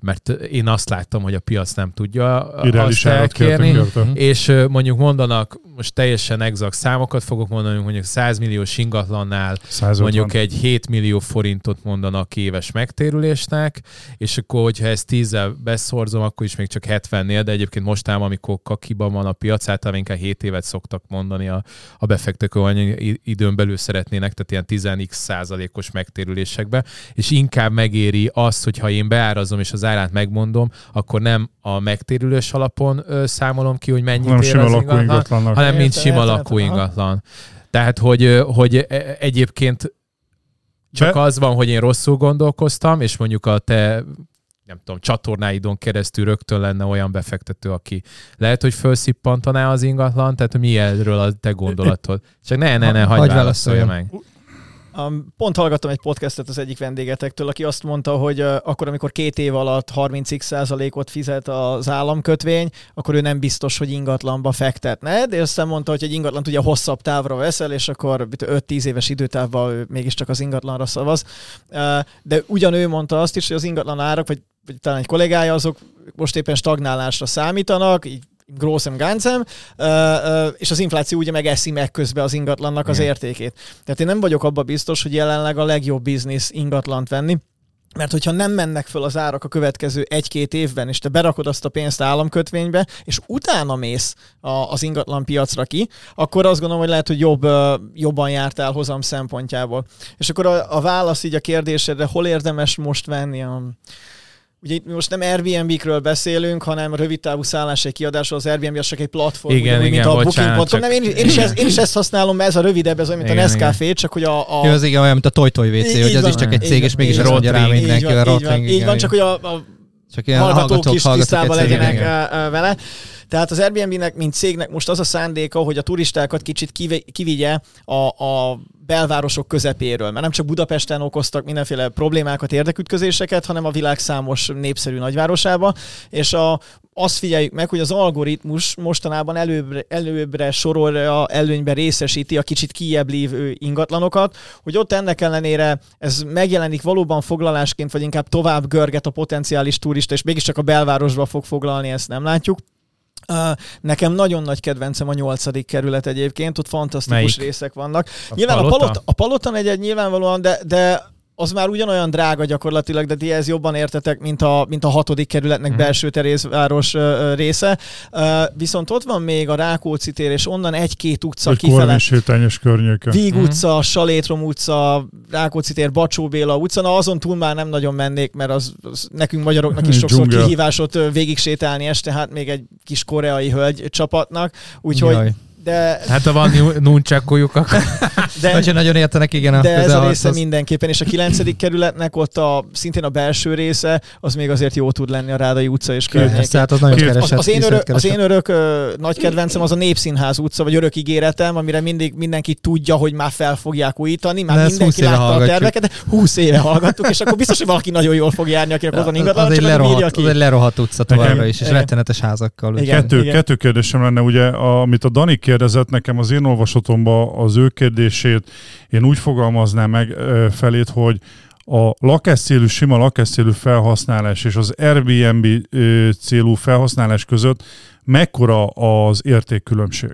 mert én azt láttam, hogy a piac nem tudja azt elkérni, és mondjuk mondanak, most teljesen exakt számokat fogok mondani, mondjuk száz milliós ingatlannál százötven mondjuk egy hét millió forintot mondanak éves megtérülésnek, és akkor, hogyha ezt tízzel beszorzom, akkor is még csak hetvennél, de egyébként mostában, amikor kakiban van a piac, általában inkább hét évet szoktak mondani a, a befektetők, hogy időn belül szeretnének, tehát ilyen tíz százalékos megtérülésekbe, és inkább megéri azt, hogyha én beárazom és az árát megmondom, akkor nem a meg térülős alapon ö, számolom ki, hogy mennyit nem ér az ingatlan, hanem mint sima lakóingatlan. Tehát, hogy, hogy egyébként csak De... az van, hogy én rosszul gondolkoztam, és mondjuk a te nem tudom, csatornáidon keresztül rögtön lenne olyan befektető, aki lehet, hogy felszippantaná az ingatlan, tehát mi erről a te gondolatod? Csak ne, ne, ne, ha, hagyj válaszolja meg. Pont hallgattam egy podcastet az egyik vendégetektől, aki azt mondta, hogy akkor, amikor két év alatt harminc százalékot fizet az államkötvény, akkor ő nem biztos, hogy ingatlanba fektetne. De aztán mondta, hogy egy ingatlant ugye hosszabb távra veszel, és akkor öt-tíz éves időtávban ő mégiscsak az ingatlanra szavaz. De ugyan ő mondta azt is, hogy az ingatlan árak, vagy, vagy talán egy kollégája, azok most éppen stagnálásra számítanak, így grosszem gáncem, és az infláció ugye megeszi meg közben az ingatlannak az értékét. Tehát én nem vagyok abban biztos, hogy jelenleg a legjobb biznisz ingatlant venni, mert hogyha nem mennek föl az árak a következő egy-két évben, és te berakod azt a pénzt államkötvénybe, és utána mész az ingatlan piacra ki, akkor azt gondolom, hogy lehet, hogy jobb, jobban jártál hozam szempontjából. És akkor a, a válasz így a kérdésedre, hol érdemes most venni a... Ugye itt most nem Airbnb-kről beszélünk, hanem rövidtávú szállási kiadásról. Az Airbnb az csak egy platform, igen, ugyanúgy, igen, mint a booking pont com. Csak... Nem, én, én, is ezt, én is ezt használom, mert ez a rövidebb, ez olyan, mint igen, a Nescafé, csak hogy a... a... Jó, az igen, olyan, mint a Toy-Toy vé cé, így, hogy ez is csak egy cég, és mégis azt mondja rá mindenki. Így van, csak hogy a hallgatók is tisztában legyenek vele. Tehát az Airbnb-nek, mint cégnek most az a szándéka, hogy a turistákat kicsit kivigye a, a belvárosok közepéről. Mert nem csak Budapesten okoztak mindenféle problémákat, érdekütközéseket, hanem a világ számos népszerű nagyvárosába. És a, azt figyeljük meg, hogy az algoritmus mostanában előbbre, előbbre sorolja, előnybe részesíti a kicsit kijjebb lévő ingatlanokat, hogy ott ennek ellenére ez megjelenik valóban foglalásként, vagy inkább tovább görget a potenciális turista, és mégiscsak a belvárosba fog foglalni, ezt nem látjuk. Uh, nekem nagyon nagy kedvencem a nyolcadik kerület egyébként, ott fantasztikus Melyik? részek vannak. A nyilván palota? a palota, a palota negyed nyilvánvalóan, de, de az már ugyanolyan drága gyakorlatilag, de ti ez jobban értetek, mint a, mint a hatodik kerületnek mm. belső terézváros uh, része. Uh, viszont ott van még a Rákóczi tér, és onnan egy-két utca Egy kifele. Korvin sétányos környéke. Víg mm. utca, Salétrom utca, Rákóczi tér, Bacsó Béla utca. Na azon túl már nem nagyon mennék, mert az, az nekünk magyaroknak is sokszor kihívásot végig sétálni este, hát még egy kis koreai hölgy csapatnak. Úgyhogy... Jaj. De... Hát ha van nuncsakójuk, akkor de... nagyon értenek, igen. De ez a része az... mindenképpen, és a kilencedik kerületnek ott a, szintén a belső része, az még azért jó tud lenni a Rádai utca és környék. Hát az, az, az én örök, az én örök ö, nagy kedvencem az a Népszínház utca, vagy örök ígéretem, amire mindig mindenki tudja, hogy már fel fogják újítani, már de mindenki látta hallgatjuk. a terveket, de húsz éve hallgattuk, és akkor biztos, hogy valaki nagyon jól fog járni, akinek azon ingatlan, az csak nem írja ki. Az egy lerohadt utca továbbra is, és rettenetes házakkal. Kettő kérdésem lenne, ugye, amit a Dani kérdezett nekem az én olvasatomban az ő kérdését, én úgy fogalmaznám meg felét, hogy a lakás célú, sima lakás célú felhasználás és az Airbnb célú felhasználás között mekkora az értékkülönbség?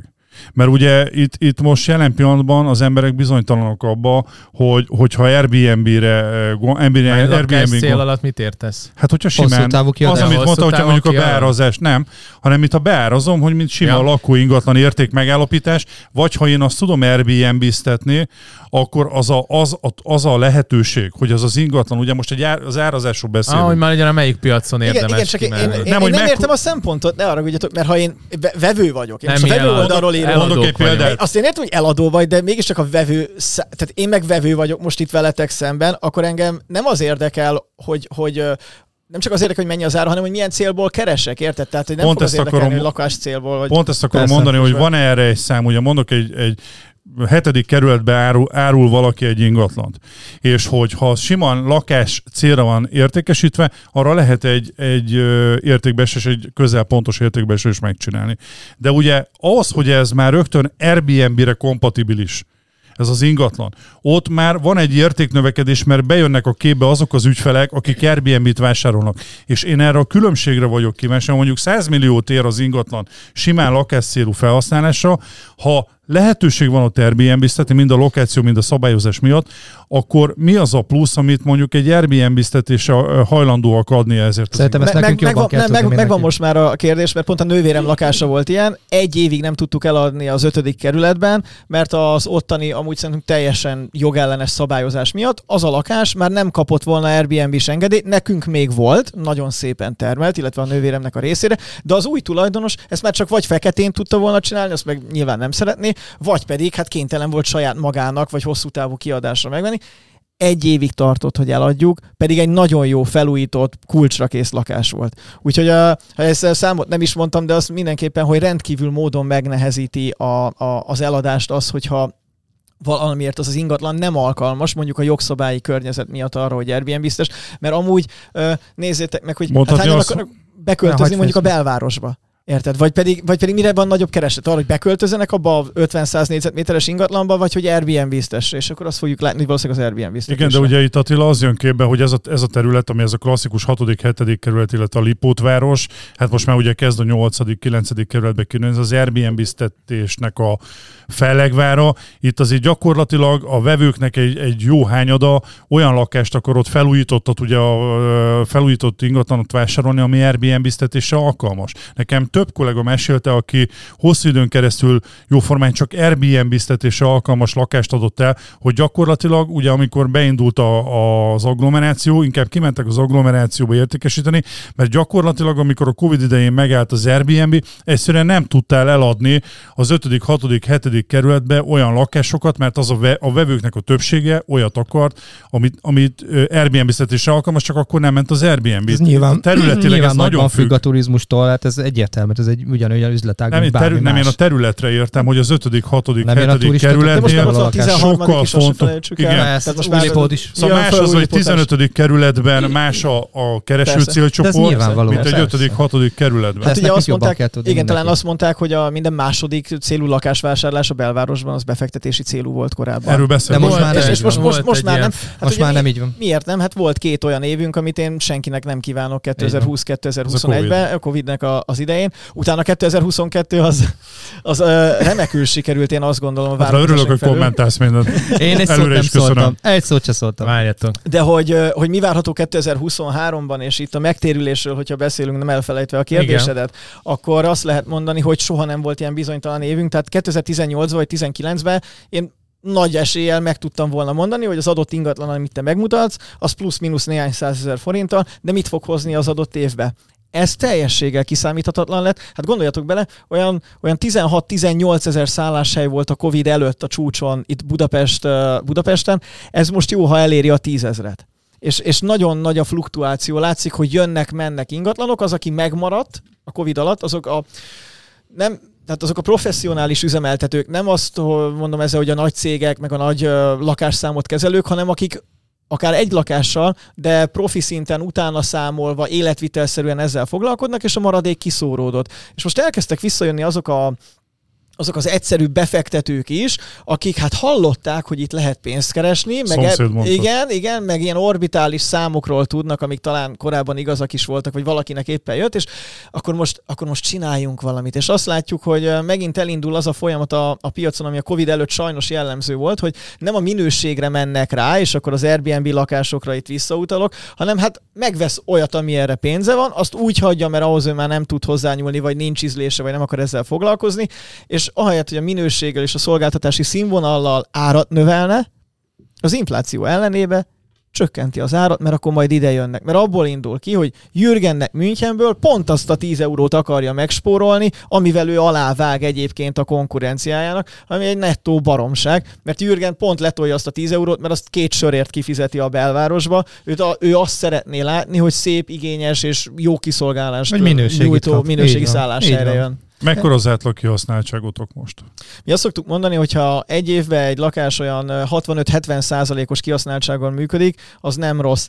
Mert ugye itt, itt most jelen pillanatban az emberek bizonytalanok abba, hogy, hogyha Airbnb-re... Airbnb-re Airbnb cél alatt mit értesz? Hát hogyha simán... Az, amit mondta, hogyha mondjuk a beárazás nem, hanem itt a beárazom, hogy mint sima ja. lakóingatlan érték megállapítás, vagy ha én azt tudom Airbnb-ztetni, akkor az a, az, az a lehetőség, hogy az az ingatlan, ugye most egy ár, az árazásról beszélünk. Ah, hogy már legyen a melyik piacon érdemes igen, igen, én, én, nem, én nem meg... értem a szempontot, ne haragudjatok, mert ha én vevő vagyok, én nem most a vevő oldalról ér... Mondok egy példát. Azt én értem, hogy eladó vagy, de mégiscsak a vevő, tehát én meg vevő vagyok most itt veletek szemben, akkor engem nem az érdekel, hogy, hogy nem csak az érdekel, hogy mennyi az ára, hanem hogy milyen célból keresek, érted? Tehát, hogy nem pont fog az érdekelni, akarom, hogy lakás célból. Vagy pont ezt akarom mondani, hogy van erre egy szám, ugye mondok egy... egy hetedik kerületbe árul, árul valaki egy ingatlant. És hogy ha simán lakás célra van értékesítve, arra lehet egy, egy értékbeesés, egy közel pontos értékbeesés megcsinálni. De ugye az, hogy ez már rögtön Airbnb-re kompatibilis, ez az ingatlan. Ott már van egy értéknövekedés, mert bejönnek a képbe azok az ügyfelek, akik Airbnb-t vásárolnak. És én erre a különbségre vagyok kíváncsi, mondjuk száz milliót ér az ingatlan simán lakás célú felhasználásra, ha lehetőség van ott Airbnb-ztetni, mind a lokáció, mind a szabályozás miatt, akkor mi az a plusz, amit mondjuk egy Airbnb-ztetésre hajlandóak adni ezért? Szerintem ezt nekünk jobban kell tudni. Megvan meg most már a kérdés, mert pont a nővérem lakása volt ilyen. Egy évig nem tudtuk eladni az ötödik kerületben, mert az ottani amúgy szerintem teljesen jogellenes szabályozás miatt az a lakás már nem kapott volna Airbnb-s engedélyt. Nekünk még volt, nagyon szépen termelt, illetve a nővéremnek a részére, de az új tulajdonos ezt már csak vagy feketén tudta volna csinálni, azt meg nyilván nem szeretné, vagy pedig hát kénytelen volt saját magának, vagy hosszú távú kiadásra megvenni. Egy évig tartott, hogy eladjuk, pedig egy nagyon jó felújított, kulcsra kész lakás volt. Úgyhogy a, ezt a számot nem is mondtam, de azt mindenképpen, hogy rendkívül módon megnehezíti a, a, az eladást az, hogyha valamiért az az ingatlan nem alkalmas, mondjuk a jogszabályi környezet miatt arra, hogy Airbnb-ztes, mert amúgy nézzétek meg, hogy hát hányan akarnak beköltözni mondjuk a belvárosba. Érted? Vagy pedig, vagy pedig mire van nagyobb kereset? Arra, hogy beköltözenek abba a ötven-száz négyzetméteres ingatlanba, vagy hogy Airbnb-ztesse, és akkor azt fogjuk látni, hogy valószínűleg az Airbnb-ztesse. Igen, de ugye itt Attila az jön képbe, hogy ez a, ez a terület, ami ez a klasszikus hatodik-hetedik kerület, illetve a Lipótváros, hát most már ugye kezd a nyolcadik-kilencedik kerületbe kinőni, ez az Airbnb-ztetésnek a fellegvára. Itt azért gyakorlatilag a vevőknek egy, egy jó hányada olyan lakást akar ott felújítottat, ugye a felújított ingatlanot vásárolni, ami Airbnb-ztetésre alkalmas. Nekem több kollega mesélte, aki hosszú időn keresztül jóformán csak Airbnb-ztetésre alkalmas lakást adott el, hogy gyakorlatilag ugye amikor beindult a, a, az agglomeráció, inkább kimentek az agglomerációba értékesíteni, mert gyakorlatilag amikor a Covid idején megállt az Airbnb, egyszerűen nem tudtál eladni az ötödik, hatodik, hetedik kerületbe olyan lakásokat, mert az a, ve, a vevőknek a többsége olyat akart, amit, amit Airbnb-ztetésre alkalmas, csak akkor nem ment az Airbnb. Ez nyilván, területileg nyilván ez nagyon függ. függ a turizmustól, hát ez egyértelmű, ez egy ugyanolyan üzletág, nem, mint bármi terü- más. Nem, én a területre értem, hogy az ötödik, hatodik, hetedik kerületnél sokkal fontos. Igen, szóval más az, hogy tizenötödik kerületben más a, a kereső célcsoport, mint egy ötödik, hatodik kerületben. Hát ugye azt mondták, igen, talán azt mondták, hogy a minden második célú lakásvásárlás a belvárosban az befektetési célú volt korábban. Erről beszélünk. Most már nem. Most már nem így van. Miért nem? Hát volt két olyan évünk, amit én senkinek nem kívánok kétezer-húsz kétezer-huszonegyben, a Covidnek az idején. Utána kétezer-huszonkettő az, az remekül sikerült, én azt gondolom. Hát örülök, hogy kommentálsz mindent. Én egy szót nem szóltam. Egy szót sem szóltam. Várjatok. De hogy, hogy mi várható kétezer-huszonháromban, és itt a megtérülésről, hogyha beszélünk, nem elfelejtve a kérdésedet, igen, akkor azt lehet mondani, hogy soha nem volt ilyen bizonytalan évünk. Tehát kétezer-tizennyolcban vagy tizenkilencben én nagy eséllyel meg tudtam volna mondani, hogy az adott ingatlan, amit te megmutatsz, az plusz-minusz néhány százezer forinttal, de mit fog hozni az adott évbe? Ez teljességgel kiszámíthatatlan lett. Hát gondoljatok bele, olyan, olyan tizenhat-tizennyolc ezer szálláshely volt a Covid előtt a csúcson itt Budapest, Budapesten. Ez most jó, ha eléri a tízezret. És, és nagyon nagy a fluktuáció. Látszik, hogy jönnek-mennek ingatlanok. Az, aki megmaradt a Covid alatt, azok a... nem... Tehát azok a professzionális üzemeltetők, nem azt mondom ezzel, hogy a nagy cégek, meg a nagy lakásszámot kezelők, hanem akik akár egy lakással, de profi szinten utána számolva, életvitelszerűen ezzel foglalkodnak, és a maradék kiszóródott. És most elkezdtek visszajönni azok a azok az egyszerű befektetők is, akik hát hallották, hogy itt lehet pénzt keresni, meg eb- igen, igen, meg ilyen orbitális számokról tudnak, amik talán korábban igazak is voltak, vagy valakinek éppen jött, és akkor most, akkor most csináljunk valamit. És azt látjuk, hogy megint elindul az a folyamat a, a piacon, ami a Covid előtt sajnos jellemző volt, hogy nem a minőségre mennek rá, és akkor az Airbnb lakásokra itt visszautalok, hanem hát megvesz olyat, ami erre pénze van, azt úgy hagyja, mert ahhoz ő már nem tud hozzányúlni, vagy nincs ízlése, vagy nem akar ezzel foglalkozni, és ahelyett, hogy a minőséggel és a szolgáltatási színvonallal árat növelne, az infláció ellenébe csökkenti az árat, mert akkor majd ide jönnek. Mert abból indul ki, hogy Jürgennek Münchenből pont azt a tíz eurót akarja megspórolni, amivel ő alávág egyébként a konkurenciájának, ami egy nettó baromság, mert Jürgen pont letolja azt a tíz eurót, mert azt két sörért kifizeti a belvárosba, őt a, ő azt szeretné látni, hogy szép, igényes és jó kiszolgálást nyújtó minőségi szálláshelyre jön. Mekkora az átlag kihasználtságotok most? Mi azt szoktuk mondani, hogyha egy évben egy lakás olyan hatvanöt-hetven százalékos kihasználtsággal működik, az nem rossz.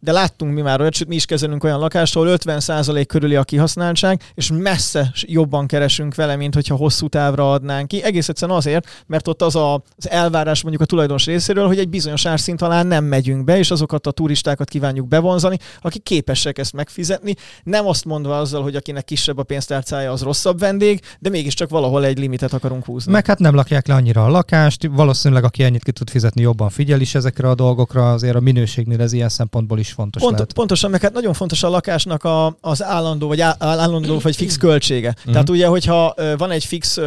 De láttunk mi már, sőt mi is kezelünk olyan lakást, ahol ötven százalék körüli a kihasználtság, és messze jobban keresünk vele, mint hogyha hosszú távra adnánk ki. Egész egyszerűen azért, mert ott az a, az elvárás mondjuk a tulajdonos részéről, hogy egy bizonyos árszint alá nem megyünk be, és azokat a turistákat kívánjuk bevonzani, akik képesek ezt megfizetni. Nem azt mondva azzal, hogy akinek kisebb a pénztárcája, az rosszabb vendég, de mégiscsak valahol egy limitet akarunk húzni. Meg hát nem lakják le annyira a lakást, valószínűleg aki ennyit ki tud fizetni, jobban figyel is ezekre a dolgokra, azért a minőségnél ez ilyen szempontból is fontos Pont, lehet. Pontosan, meg hát nagyon fontos a lakásnak a, az állandó vagy, á, állandó, vagy fix költsége. Mm-hmm. Tehát ugye, hogyha van egy fix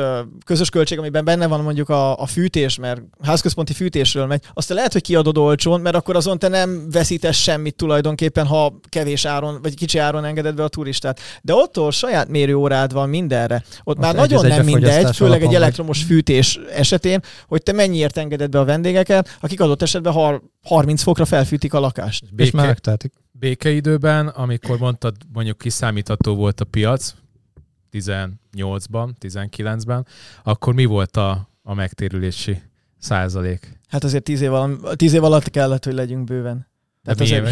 közös költség, amiben benne van mondjuk a, a fűtés, mert házközponti fűtésről megy, azt lehet, hogy kiadod olcsón, mert akkor azon te nem veszítesz semmit tulajdonképpen, ha kevés áron, vagy kicsi áron engeded be a turistát. De ottól saját mérőórád van mind erre. Ott, Ott már nagyon nem mindegy, főleg egy elektromos vagy... fűtés esetén, hogy te mennyiért engeded be a vendégeket, akik adott esetben har- harminc fokra felfűtik a lakást. Béke... És már megtehetik. Békeidőben, amikor mondtad, mondjuk kiszámítható volt a piac, tizennyolcban, tizenkilencben, akkor mi volt a, a megtérülési százalék? Hát azért tíz év, al- tíz év alatt kellett, hogy legyünk bőven. Tehát azért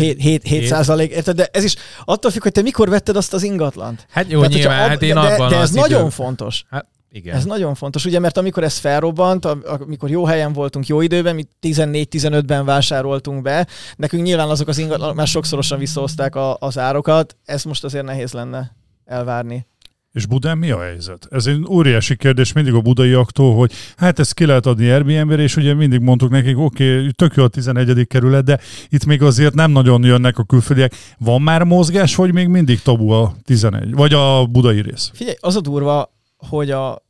hét százalék, de ez is attól függ, hogy te mikor vetted azt az ingatlant. Hát jó, tehát, nyilván, ab, hát én abban de, de ez nagyon idő. fontos. Hát igen. Ez nagyon fontos, ugye, mert amikor ez felrobbant, amikor jó helyen voltunk, jó időben, mi tizennégy-tizenötben vásároltunk be, nekünk nyilván azok az ingatlanok már sokszorosan visszahozták a, az árokat, ez most azért nehéz lenne elvárni. És Budán mi a helyzet? Ez egy óriási kérdés mindig a budaiaktól, hogy hát ezt ki lehet adni Airbnb-re, és ugye mindig mondtuk nekik, oké, okay, tök jó a tizenegyedik kerület, de itt még azért nem nagyon jönnek a külföldiek. Van már mozgás, vagy még mindig tabu a tizenegy, vagy a budai rész? Figyelj, az a durva, hogy a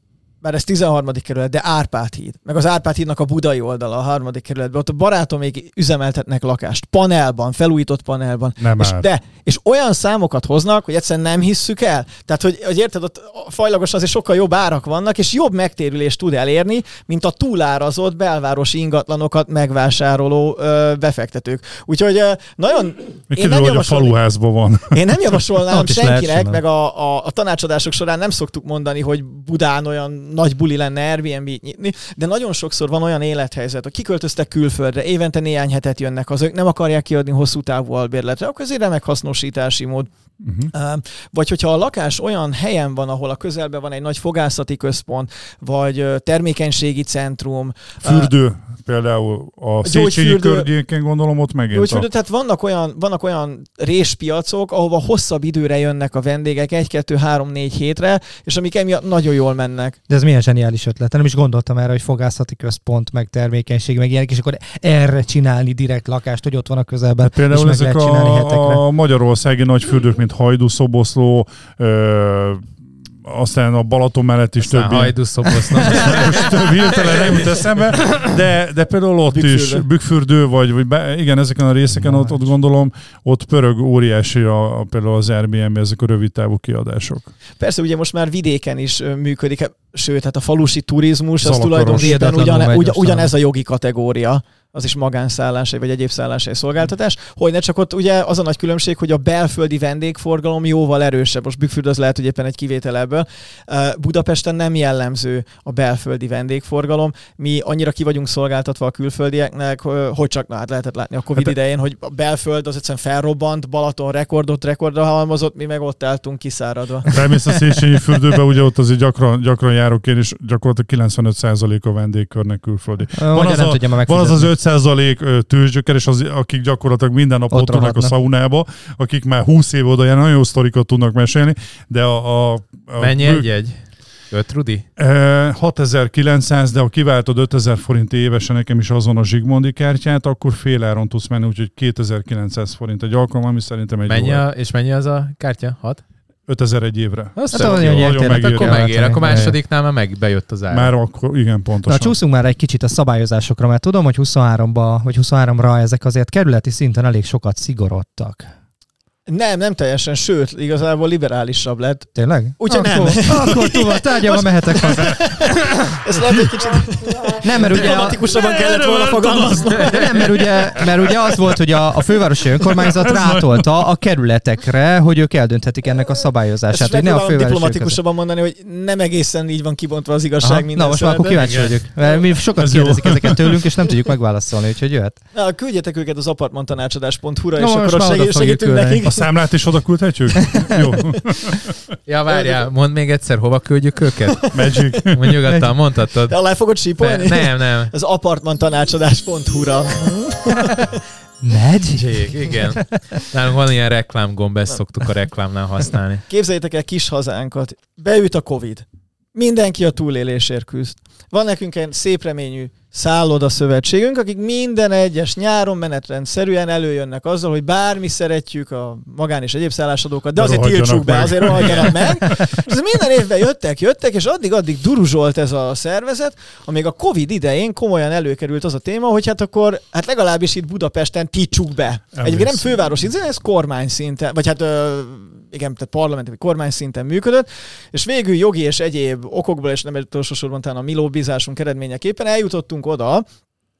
Már ez tizenharmadik kerület, de Árpád híd. Meg az Árpád hídnak a budai oldala a harmadik kerületben. Ott a barátom még üzemeltetnek lakást. Panelban, felújított panelban. Nem és, de, és olyan számokat hoznak, hogy egyszerűen nem hisszük el. Tehát, hogy, hogy érted, ott fajlagosan azért sokkal jobb árak vannak, és jobb megtérülést tud elérni, mint a túlárazott belvárosi ingatlanokat megvásároló ö, befektetők. Úgyhogy ö, nagyon... Én nem, hogy a faluházban van. Én nem javasolnám senkinek, meg a, a, a tanácsadások során nem szoktuk mondani, hogy Budán olyan nagy buli lenne Airbnb-t nyitni, de nagyon sokszor van olyan élethelyzet, hogy kiköltöztek külföldre, évente néhány hetet jönnek az, ők nem akarják kiadni hosszú távú albérletre, akkor ez egy remek hasznosítási mód. Uh-huh. Vagy hogyha a lakás olyan helyen van, ahol a közelben van egy nagy fogászati központ, vagy termékenységi centrum. Fürdő, például a Széchenyi környéken gondolom ott megint. Gyógyfürdő, a... tehát vannak olyan, vannak olyan réspiacok, ahova hosszabb időre jönnek a vendégek, egy, kettő, három, négy hétre, és amik emiatt nagyon jól mennek. De ez milyen zseniális ötlet. Nem is gondoltam erre, hogy fogászati központ, meg termékenység, meg ilyenek, és akkor erre csinálni direkt lakást, hogy ott van a közelben, hát például és meg ezek lehet csinálni a, hetekre. A magyarországi nagy fürdők, mint Hajdú-Szoboszló, ö, aztán a Balaton mellett is többi. Hajdú-Szoboszló. Most több hirtelen nem jut eszembe, de, de például ott Bükkfürdő. is, Bükkfürdő, vagy, vagy be, igen, ezeken a részeken ott, ott gondolom, ott pörög óriási a, a, például az Airbnb, ezek a rövid távú kiadások. Persze, ugye most már vidéken is működik, sőt, hát a falusi turizmus, Zalakaros. Az tulajdonképpen ugyan, ugyan, ugyanez a jogi kategória. Az is magánszállás vagy egyéb szállásai szolgáltatás, hogy ne csak ott ugye az a nagy különbség, hogy a belföldi vendégforgalom jóval erősebb. Most Bükkfürdő az lehet, hogy éppen egy kivétel ebből. Budapesten nem jellemző a belföldi vendégforgalom. Mi annyira ki vagyunk szolgáltatva a külföldieknek, hogy csak na, hát lehetett látni a Covid idején, hogy a belföld az egyszerűen felrobbant, Balaton rekordot rekordra halmozott, mi meg ott álltunk kiszáradva. Elmész a Széchenyi fürdőbe, ugye ott azért gyakran, gyakran járok én, és gyakorlatilag kilencvenöt százalék a vendégkörnek külföldi. Van az, a, van az az százalék tőzsgyöker, és az, akik gyakorlatilag minden nap ott, ott vannak a szaunába, akik már húsz év oda jár, nagyon jó sztorikat tudnak mesélni, de a... a, a Mennyi egy jegy? öt rudi? hat ezer kilencszáz, de ha kiváltod ötezer forint évesen, nekem is azon a Zsigmondi kártyát, akkor fél áron tudsz menni, úgyhogy kétezer-kilencszáz forint egy alkalom, ami szerintem egy mennyi a, És mennyi az a kártya? hat? ötezer egy évre. Azt hát nagyon megérte. Akkor megér, akkor másodiknál már meg bejött az ára. Már akkor, igen, pontosan. Na, csúszunk már egy kicsit a szabályozásokra, mert tudom, hogy huszonháromba, vagy huszonháromra ezek azért kerületi szinten elég sokat szigorodtak. Nem, nem teljesen, sőt, igazából liberálisabb lett. Tényleg? Úgyhogy nem. Akkor tovább, tárgyalva mehetek haza. Ez lehet egy kicsit... Nem, mert ugye... Diplomatikusabban kellett volna fogalmazni. Nem, mert ugye, mert ugye az volt, hogy a, a fővárosi önkormányzat rátolta a kerületekre, hogy ők eldönthetik ennek a szabályozását. Ezt megpróbálom diplomatikusabban mondani, hogy nem egészen így van kibontva az igazság minden. Na, most már akkor kíváncsi vagyok. Mert mi sokat ez kérdezik jó. ezeket tőlünk, és nem tudjuk megválaszolni, úgyhogy jöhet. Na, küldjetek őket az apartmantanácsadás pont hu-ra, és akkor a segítünk nekik. A számlát is oda küldhetjük? Jó. Ja, várjál, mondd még egyszer, hova küldjük őket? Magic. Nyugodtan, mondhatod. De alá fogod sípolni? Ne, nem, nem. Az apartmantanácsadás pont hu-ra. Magic? Igen. Nálunk van ilyen reklámgomb, ezt szoktuk a reklámnál használni. Képzeljétek el kis hazánkat. Beüt a Covid. Mindenki a túlélésért küzd. Van nekünk egy szép reményű szálloda szövetségünk, akik minden egyes nyáron menetrendszerűen előjönnek azzal, hogy bármi szeretjük a magán és egyéb szállásadókat, de azért tiltsuk be, azért rohadjanak meg. És minden évben jöttek, jöttek, és addig-addig duruzsolt ez a szervezet, amíg a Covid idején komolyan előkerült az a téma, hogy hát akkor, hát legalábbis itt Budapesten tiltsuk be. Egyébként nem fővárosi, ez kormány szinten, vagy hát igen, tehát parlamenti vagy kormány szinten működött, és végül jogi és egyéb okokból, és nem utolsó sorban talán a mi lobbizásunk eredményeképpen eljutottunk oda,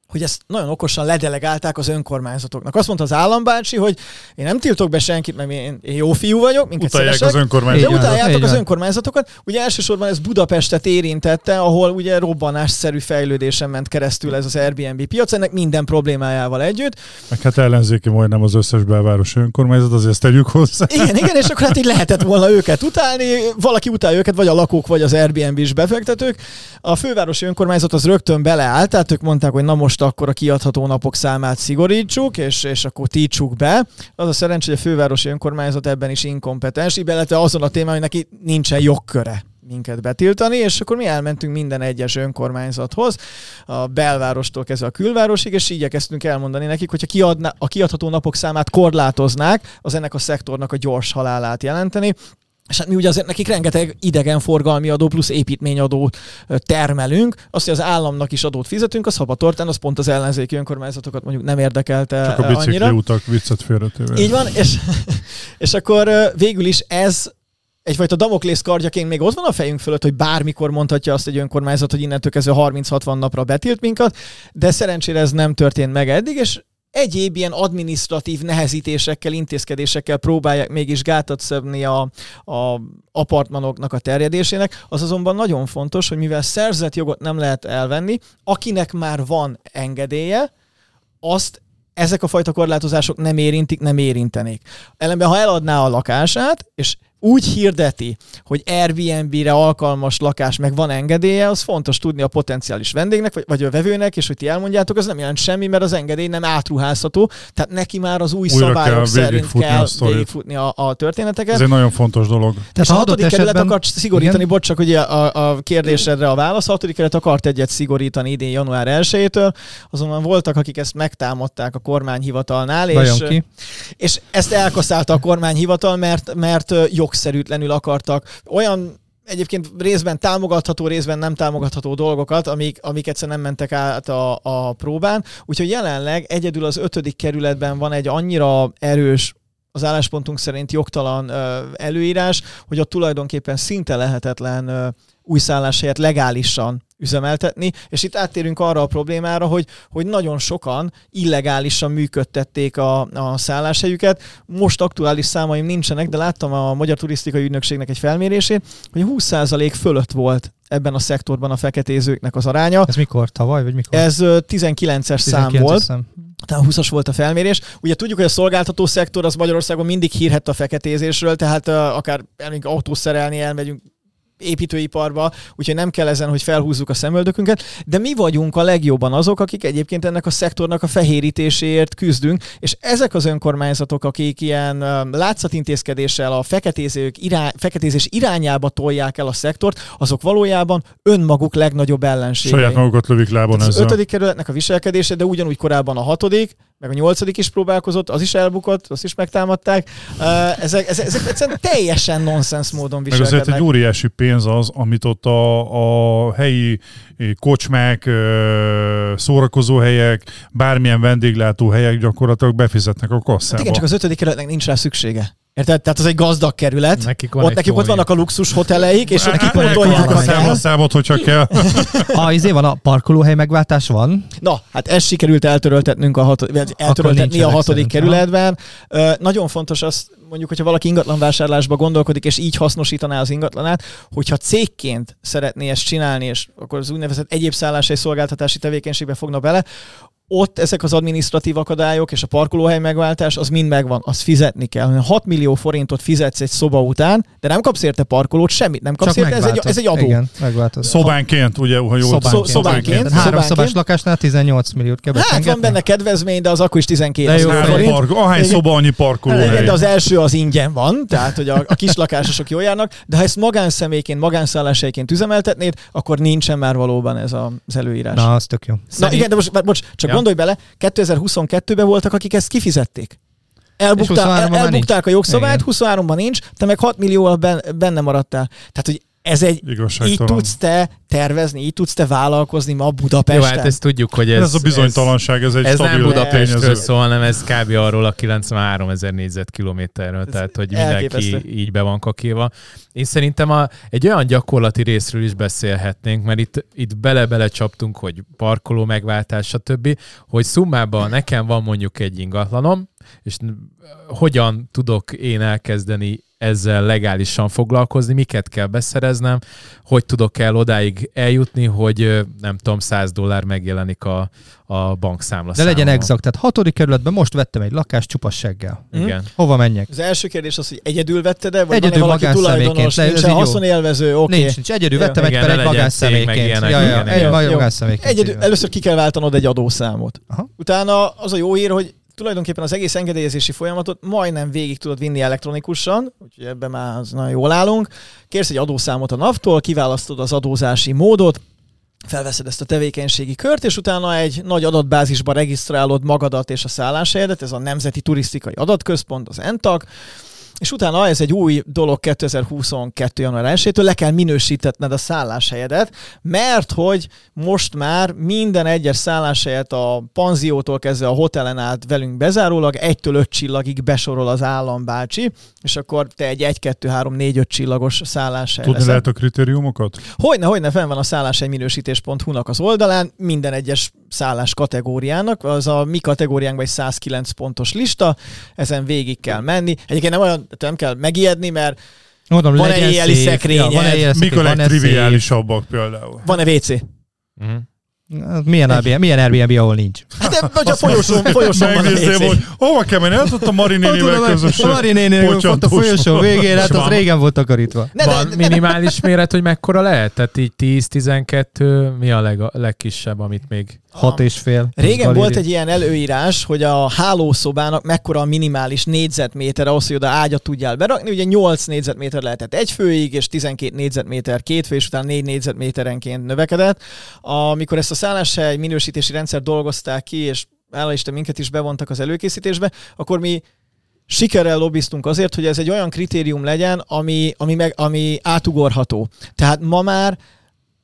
hogy ezt nagyon okosan ledelegálták az önkormányzatoknak. Azt mondta az állambácsi, hogy én nem tiltok be senkit, mert én jó fiú vagyok, minket utálják szívesek, az önkormányzatokat. De utáljátok az önkormányzatokat. Ugye elsősorban ez Budapestet érintette, ahol ugye robbanásszerű fejlődésen ment keresztül ez az Airbnb piac, ennek minden problémájával együtt. Meg hát ellenzéki majdnem az összes belvárosi önkormányzat, azért tegyük hozzá. Igen, igen, és akkor hát így lehetett volna őket utálni, valaki utálja őket, vagy a lakók, vagy az Airbnb-s befektetők. A fővárosi önkormányzat az rögtön beleállt, tehát ők mondták, hogy na most most akkor a kiadható napok számát szigorítsuk, és, és akkor tiltsuk be. Az a szerencsé, hogy a fővárosi önkormányzat ebben is inkompetens, illetve azon a témán, hogy neki nincsen jogköre minket betiltani, és akkor mi elmentünk minden egyes önkormányzathoz, a belvárostól kezdve a külvárosig, és igyekeztünk elmondani nekik, hogyha kiadná, a kiadható napok számát korlátoznák, az ennek a szektornak a gyors halálát jelenteni. És hát mi ugye azért nekik rengeteg idegenforgalmi adó plusz építményadót termelünk, azt, hogy az államnak is adót fizetünk, az habatortán, az pont az ellenzéki önkormányzatokat mondjuk nem érdekelte annyira. Csak a bicikliutak viccet félretével. Így van, és, és akkor végül is ez egyfajta damoklész kardjaként még ott van a fejünk fölött, hogy bármikor mondhatja azt egy önkormányzat, hogy innentől kezdve harminc-hatvan napra betilt minket, de szerencsére ez nem történt meg eddig, és egyéb ilyen adminisztratív nehezítésekkel, intézkedésekkel próbálják mégis gátat szabni a, a apartmanoknak a terjedésének. Az azonban nagyon fontos, hogy mivel szerzett jogot nem lehet elvenni, akinek már van engedélye, azt ezek a fajta korlátozások nem érintik, nem érintenék. Ellenben, ha eladná a lakását, és úgy hirdeti, hogy Airbnb-re alkalmas lakás, meg van engedélye, az fontos tudni a potenciális vendégnek, vagy, vagy a vevőnek, és hogy ti elmondjátok, az nem jelent semmi, mert az engedély nem átruházható, tehát neki már az új Újra szabályok kell szerint kell a végigfutni a, a történeteket. Ez egy nagyon fontos dolog. Tehát a hatodik kerület akart szigorítani, bocs, csak ugye a, a kérdésedre a válasz, a hatodik kerület akart egyet szigorítani idén január elsejétől, azonban voltak, akik ezt megtámadták a kormányhivatalnál, és, és ezt elkaszálta a kormányhivatal, mert, mert jog szerűtlenül akartak olyan egyébként részben támogatható, részben nem támogatható dolgokat, amik, amik egyszer nem mentek át a, a próbán. Úgyhogy jelenleg egyedül az ötödik kerületben van egy annyira erős, az álláspontunk szerint jogtalan ö, előírás, hogy ott tulajdonképpen szinte lehetetlen ö, új szállás helyett legálisan üzemeltetni, és itt áttérünk arra a problémára, hogy, hogy nagyon sokan illegálisan működtették a, a szálláshelyüket. Most aktuális számaim nincsenek, de láttam a Magyar Turisztikai Ügynökségnek egy felmérését, hogy húsz százalék fölött volt ebben a szektorban a feketézőknek az aránya. Ez mikor? Tavaly? Vagy mikor? Ez tizenkilences szám volt. Szám. Tehát húszas volt a felmérés. Ugye tudjuk, hogy a szolgáltató szektor az Magyarországon mindig hírhett a feketézésről, tehát uh, akár elmegyünk autószerelni, elmegyünk építőiparba, úgyhogy nem kell ezen, hogy felhúzzuk a szemöldökünket, de mi vagyunk a legjobban azok, akik egyébként ennek a szektornak a fehérítéséért küzdünk, és ezek az önkormányzatok, akik ilyen látszatintézkedéssel a feketézők irány, feketézés irányába tolják el a szektort, azok valójában önmaguk legnagyobb ellenségei. Saját magukat lövik lábon ezzel. Az ötödik kerületnek a viselkedése, de ugyanúgy korábban a hatodik, meg a nyolcadik is próbálkozott, az is elbukott, azt is megtámadták. Ezek, ezek, ezek egyszerűen teljesen nonsens módon viselkednek. Meg azért egy óriási pénz az, amit ott a, a helyi kocsmák, szórakozóhelyek, bármilyen vendéglátóhelyek gyakorlatilag befizetnek a kasszába. Hát igen, csak az ötödik kerületnek nincs rá szüksége. Érted? Tehát az egy gazdag kerület. Nekik ott nekik ott vannak a luxus hoteleik, és ott kipotolják a számlaszámot, hogyha kell. Ha izé van, a parkolóhely megváltás van. Na, hát ezt sikerült eltöröltetnünk a hatodik, eltöröltetni a hatodik kerületben. Uh, nagyon fontos azt mondjuk, hogyha valaki ingatlanvásárlásba gondolkodik, és így hasznosítaná az ingatlanát, hogyha cégként szeretné ezt csinálni, és akkor az úgynevezett egyéb szálláshely szolgáltatási tevékenységbe fogna bele, ott ezek az adminisztratív akadályok és a parkolóhely megváltás, az mind megvan, azt fizetni kell. hat millió forintot fizetsz egy szoba után, de nem kapsz érte parkolót, semmit nem kapsz érte, ez egy, ez egy adó. Igen, megváltoz. Szobánként, ugye, ha jól szobánként. Szobánként. Háromszobás lakásnál tizennyolc milliót kell betengetni. Hát van benne kedvezmény, de az akkor is tizenkét millió forint. Ahány szoba, annyi parkolóhely. De az első az ingyen van, tehát hogy a, a kislakásosok jól járnak, de ha ezt magánszemélyként, magánszálláshelyként üzemeltetnéd, akkor nincsen már valóban ez az előírás. Na, az tök jó. Na, igen, de most, bocs, csak ja. Gondolj bele, kétezer-huszonkettőben voltak, akik ezt kifizették. Elbuktá, el, elbukták a jogszabályt, huszonháromban nincs, te meg hat millióval benne maradtál. Tehát, hogy ez egy, így tudsz te tervezni, így tudsz te vállalkozni ma Budapesten. Jó, hát ezt tudjuk, hogy ez... Ez a bizonytalanság, ez egy ez stabil tényező. Ez nem Budapestről szól, hanem ez kb. Arról a kilencvenhárom ezer négyzetkilométerről, tehát hogy mindenki így be van kakilva. Én szerintem a, egy olyan gyakorlati részről is beszélhetnénk, mert itt, itt bele-bele csaptunk, hogy parkoló megváltás, stb., hogy szummában nekem van mondjuk egy ingatlanom, és hogyan tudok én elkezdeni ezzel legálisan foglalkozni, miket kell beszereznem, hogy tudok el odáig eljutni, hogy nem tudom, száz dollár megjelenik a, a bankszámla. De legyen exakt, tehát hatodik kerületben most vettem egy lakást csupaseggel. Igen. Mm. Hova menjek? Az első kérdés az, hogy egyedül vetted el, vagy egyedül van-e valaki tulajdonos, nincsen haszonélvező, oké. Okay. Nincs, nincs, egyedül vettem, igen, egy per egy magánszemélyként. Egyedül először ki kell váltanod egy adószámot. Aha. Utána az a jó hír, hogy tulajdonképpen az egész engedélyezési folyamatot majdnem végig tudod vinni elektronikusan, úgyhogy ebben már az nagyon jól állunk. Kérsz egy adószámot a NAV-tól, kiválasztod az adózási módot, felveszed ezt a tevékenységi kört, és utána egy nagy adatbázisba regisztrálod magadat és a szálláshelyedet, ez a Nemzeti Turisztikai Adatközpont, az en té á ká, és utána ez egy új dolog kétezer-huszonkettő január elsejétől, le kell minősítetned a szálláshelyedet, mert hogy most már minden egyes szálláshelyet a panziótól kezdve a hotelen át velünk bezárólag egytől öt csillagig besorol az állambácsi, és akkor te egy egy, kettő, három, négy, öt csillagos szálláshely. Tudni lehet a kritériumokat? Hogyne, hogyne, fenn van a szálláshelyminősítés pont hu-nak az oldalán, minden egyes szállás kategóriának, az a mi kategóriánkban egy száz kilenc pontos lista, ezen végig kell menni. Egyébként nem olyan, nem kell megijedni, mert mondom, van-e éjjeli szekrényed? Ja, van-e mikor egy triviálisabbak például? Van-e vé cé? Mm. Milyen Airbnb, milyen Airbnb, ahol nincs? Hát, hogy a folyosón, folyosón van a vé cé. Hova kell menni? El tudtam Mari nénivel közösen. Mari nénivel volt a folyosó végén, hát az régen volt takarítva. Van minimális méret, hogy mekkora lehet? Tehát így tíz-tizenkettő, mi a legkisebb, amit még... Hat és fél. Régen volt egy ilyen előírás, hogy a hálószobának mekkora a minimális négyzetméter ahhoz, hogy oda ágyat tudjál berakni. Ugye nyolc négyzetméter lehetett egy főig, és tizenkét négyzetméter két fő, és utána négy négyzetméterenként növekedett. Amikor ezt a szálláshely minősítési rendszer dolgozták ki, és hála Isten minket is bevontak az előkészítésbe, akkor mi sikerrel lobbiztunk azért, hogy ez egy olyan kritérium legyen, ami, ami, meg, ami átugorható. Tehát ma már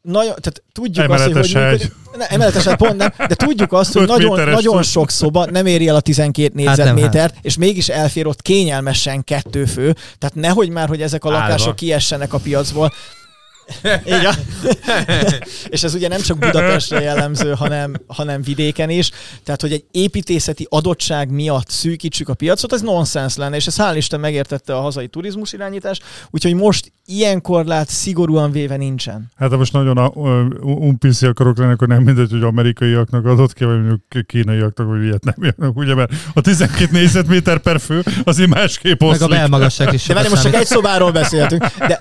nagyon, tehát tudjuk emeletes azt, hogy működik, ne, emeletes egy pont nem, de tudjuk azt, hogy nagyon, nagyon sok szoba nem éri el a tizenkét négyzetmétert, hát hát. És mégis elfér ott kényelmesen kettő fő, tehát nehogy már, hogy ezek a lakások állva kiessenek a piacból. Igen. És ez ugye nem csak Budapestre jellemző, hanem, hanem vidéken is. Tehát, hogy egy építészeti adottság miatt szűkítsük a piacot, ez nonsens lenne, és ezt hál' Isten megértette a hazai turizmus irányítás, úgyhogy most ilyen korlát szigorúan véve nincsen. Hát most nagyon unpiszi akarok lenni, akkor nem mindegy, hogy amerikaiaknak adott ki, vagy mondjuk kínaiaknak, vagy vietnámiaknak, ugye, mert a tizenkét négyzetméter per fő azért másképp oszlik. Meg a belmagasság is. De várj, most csak egy szobáról beszéltünk. De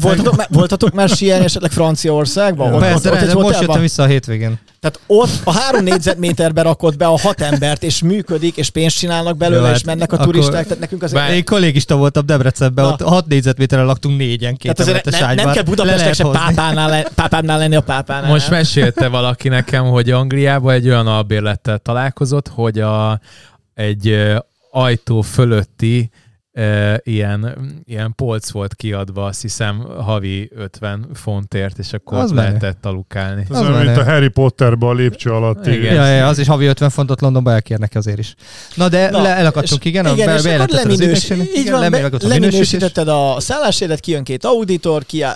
voltatok, már, voltatok már sielni esetleg Franciaországban? Ott, persze, ott, ott, ott, ott most jöttem vissza a hétvégén. Tehát ott a három négyzetméterbe rakott be a hat embert, és működik, és pénzt csinálnak belőle, jó, és mennek a turisták. Tehát nekünk azért... Bár én kollégista voltam Debrecenben, ott hat négyzetméterre laktunk négyen, két emetes ágyban. Nem kell Budapesten se pápánál, pápánál lenni a pápánál. Most mesélte valaki nekem, hogy Angliában egy olyan albérlettel találkozott, hogy a, egy ajtó fölötti Ilyen, ilyen polc volt kiadva, azt hiszem, havi ötven fontért, és akkor az lehetett alukálni. Az, az olyan, mint a Harry Potterben a lépcső alatt. Igen. Ja, ja, az is havi ötven fontot Londonba elkérnek azért is. Na de Na, le, elakadtunk, igen, igen be, és bejelentetted akkor leminős, az ügyességnek. Így van, igen, be, leminősítetted a szállásérdet, kijön két auditor, ki, uh,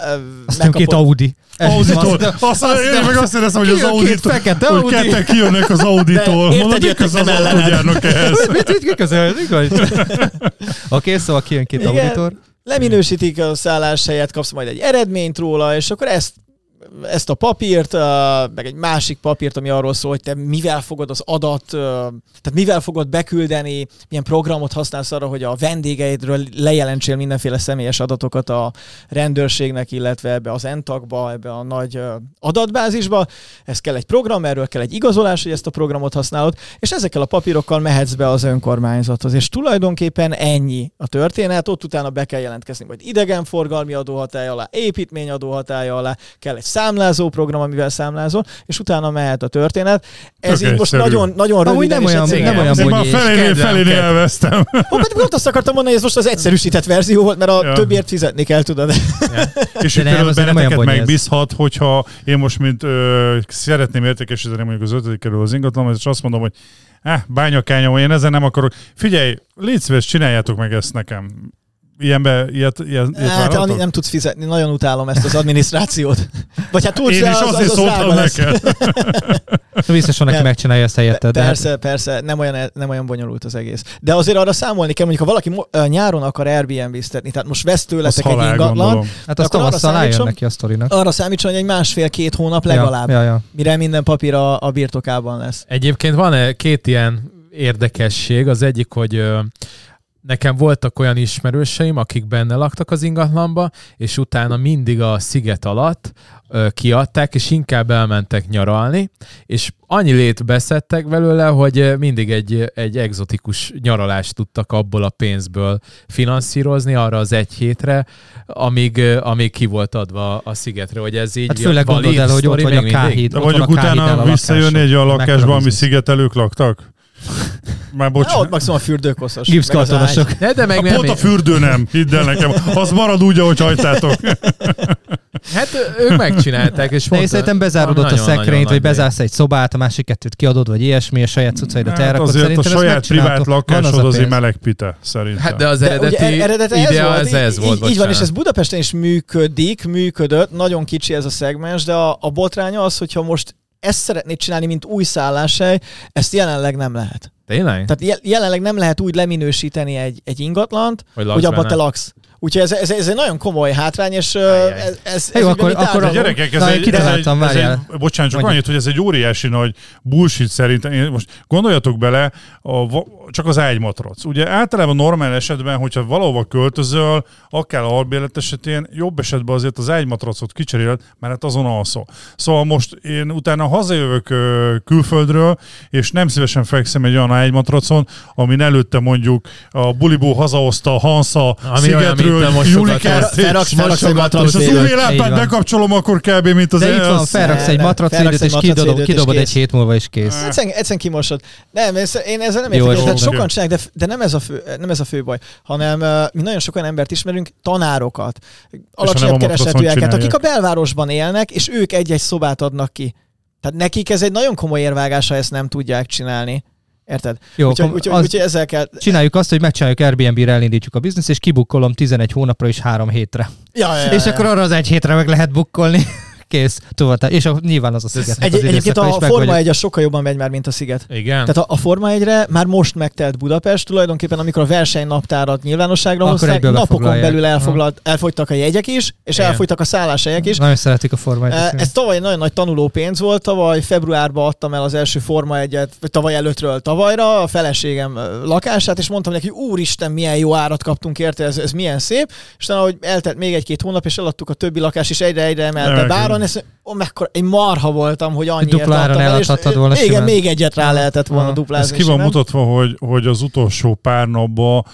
aztán két Audi. Auditor. Aztán én meg azt éreztem, hogy az auditor, hogy ketten kijönnek az auditor. Érted, jöttek nem ellenállnak ehhez. Mit közöltünk? Oké, szóval kijön két auditor. Leminősítik a szálláshelyet, kapsz majd egy eredményt róla, és akkor ezt, ezt a papírt, meg egy másik papírt, ami arról szól, hogy te mivel fogod az adat, tehát mivel fogod beküldeni, milyen programot használsz arra, hogy a vendégeidről lejelentsél mindenféle személyes adatokat a rendőrségnek, illetve ebbe az en té á ká-ba, ebbe a nagy adatbázisba. Ez kell egy program, erről kell egy igazolás, hogy ezt a programot használod, és ezekkel a papírokkal mehetsz be az önkormányzathoz. És tulajdonképpen ennyi a történet, ott utána be kell jelentkezni, vagy idegenforgalmi adóhatály alá, építmény adóhatály alá, kell egy számlázó program, amivel számlázol, és utána mehet a történet. Ez okay, így most nagyon, nagyon rövid. Nem olyan, nem olyan bonyolult. Már felénél, felénél elvesztem. Ó, pedig ott azt akartam mondani, hogy ez most az egyszerűsített verzió volt, mert a ja. többért fizetni kell, tudod. Ja. És itt például benneteket megbízhat, hogyha én most, mint ö, szeretném értékesíteni mondjuk az ötödik kerül az ingatlanom, és azt mondom, hogy eh, bányakányom, én ezen nem akarok. Figyelj, légy szíves, csináljátok meg ezt nekem. Ilyenbe, ilyet, ilyet hát, nem tudsz fizetni, nagyon utálom ezt az adminisztrációt. Vagy hát tudsz, én is az, azért az szóltam neked. Biztos van, aki megcsinálja ezt helyette. Persze, hát... persze, nem olyan, nem olyan bonyolult az egész. De azért arra számolni kell, mondjuk, ha valaki nyáron akar Airbnb-ztetni, tehát most vesz tőletek egy ingatlan. Hát azt tavasszal jön neki a sztorinak. Arra számítson, hogy egy másfél-két hónap legalább, ja, ja, ja. mire minden papír a, a birtokában lesz. Egyébként van két ilyen érdekesség. Az egyik, hogy nekem voltak olyan ismerőseim, akik benne laktak az ingatlanba, és utána mindig a sziget alatt ö, kiadták, és inkább elmentek nyaralni, és annyi lét beszedtek belőle, hogy mindig egy, egy egzotikus nyaralást tudtak abból a pénzből finanszírozni arra az egy hétre, amíg, amíg ki volt adva a szigetre, hogy ez így... Hát főleg gondolod el, hogy ott vagy a K hét. De mondjuk utána visszajönni egy olyan lakásba, ami szigetelők laktak? Már bocsánat. Ott maximum a fürdőkoszos. Gipszkartonosok. Pont a fürdő nem, hidd el nekem. Az marad úgy, ahogy hagytátok. Hát ők megcsinálták. És mondta, én szerintem bezárodott a szekrényt, vagy bezársz egy szobát, a másik kettőt kiadod, vagy ilyesmi, a saját cuccaidat hát elrakod. Azért a saját privát lakásod azért meleg pite, szerintem. Hát de az eredeti de eredeti idea ez, ez, ez volt. Így, így van, és ez Budapesten is működik, működött, nagyon kicsi ez a szegmens, de a, a botránya az, hogyha most ezt szeretnéd csinálni, mint új szálláshely, ezt jelenleg nem lehet. Tényleg? Tehát jelenleg nem lehet úgy leminősíteni egy, egy ingatlant, hogy, hogy abban te laksz. Úgyhogy ez, ez, ez egy nagyon komoly hátrány, és ez, ez, ez jó, akkor, akkor a gyerekek, ez na, egy, ez egy, ez egy, bocsánat, csak annyit, hogy ez egy óriási nagy bullshit szerintem. Most gondoljatok bele, a, csak az ágymatrac. Ugye általában normál esetben, hogyha valahova költözöl, akár albérlet esetén, jobb esetben azért az ágymatracot kicseréled, mert hát azon alszol. Szóval most én utána hazajövök külföldről, és nem szívesen fekszem egy olyan ágymatracon, amin előtte mondjuk a bulibó hazahozta a Hansa szigetről, Julikert, és az új lámpát bekapcsolom, akkor kb. Mint az először. De itt van, felraksz egy matracédőt, és kidobod egy hét múlva, és kész. Egyszerűen kimosod. Nem, én ezzel nem értek. Sokan csinálják, de nem ez a fő baj, hanem mi nagyon sok olyan embert ismerünk, tanárokat, alacsonyabb keresetűeket, akik a belvárosban élnek, és ők egy-egy szobát adnak ki. Tehát nekik ez egy nagyon komoly érvágás, ha ezt nem tudják csinálni. Érted? Jó, úgyhogy, úgyhogy, az, úgyhogy ezzel kell... Csináljuk azt, hogy megcsináljuk Airbnb-re, elindítjuk a bizniszt, és kibukkolom tizenegy hónapra és három hétre. Ja, ja, és ja, akkor ja. arra az egy hétre meg lehet bukkolni. Kész. Tudod, és a, nyilván az a sziget. Egy, egyébként a Forma egy a sokkal jobban megy már, mint a sziget. Igen. Tehát a, a Forma egyre már most megtelt Budapest, tulajdonképpen amikor a versenynaptárat nyilvánosságra hozták, napokon belül elfoglalt, elfogytak a jegyek is, és igen, elfogytak a szálláshelyek is. Nagyon szeretik a Forma egyet. Ez tavaly nagyon nagy tanuló pénz volt, tavaly februárban adtam el az első Forma egyet, tavaly előttről tavalyra, a feleségem lakását, és mondtam neki, úristen, milyen jó árat kaptunk érte, ez, ez milyen szép, és talán, hogy eltelt még egy-két hónap, és eladtuk a többi lakást, és egyre-egyre emelte báron. Oh, mekkora, én marha voltam, hogy annyiért duplára eladhattad volna. Igen, simán. Még egyet rá lehetett volna duplázni. Ez ki van mutatva, hogy, hogy az utolsó pár napban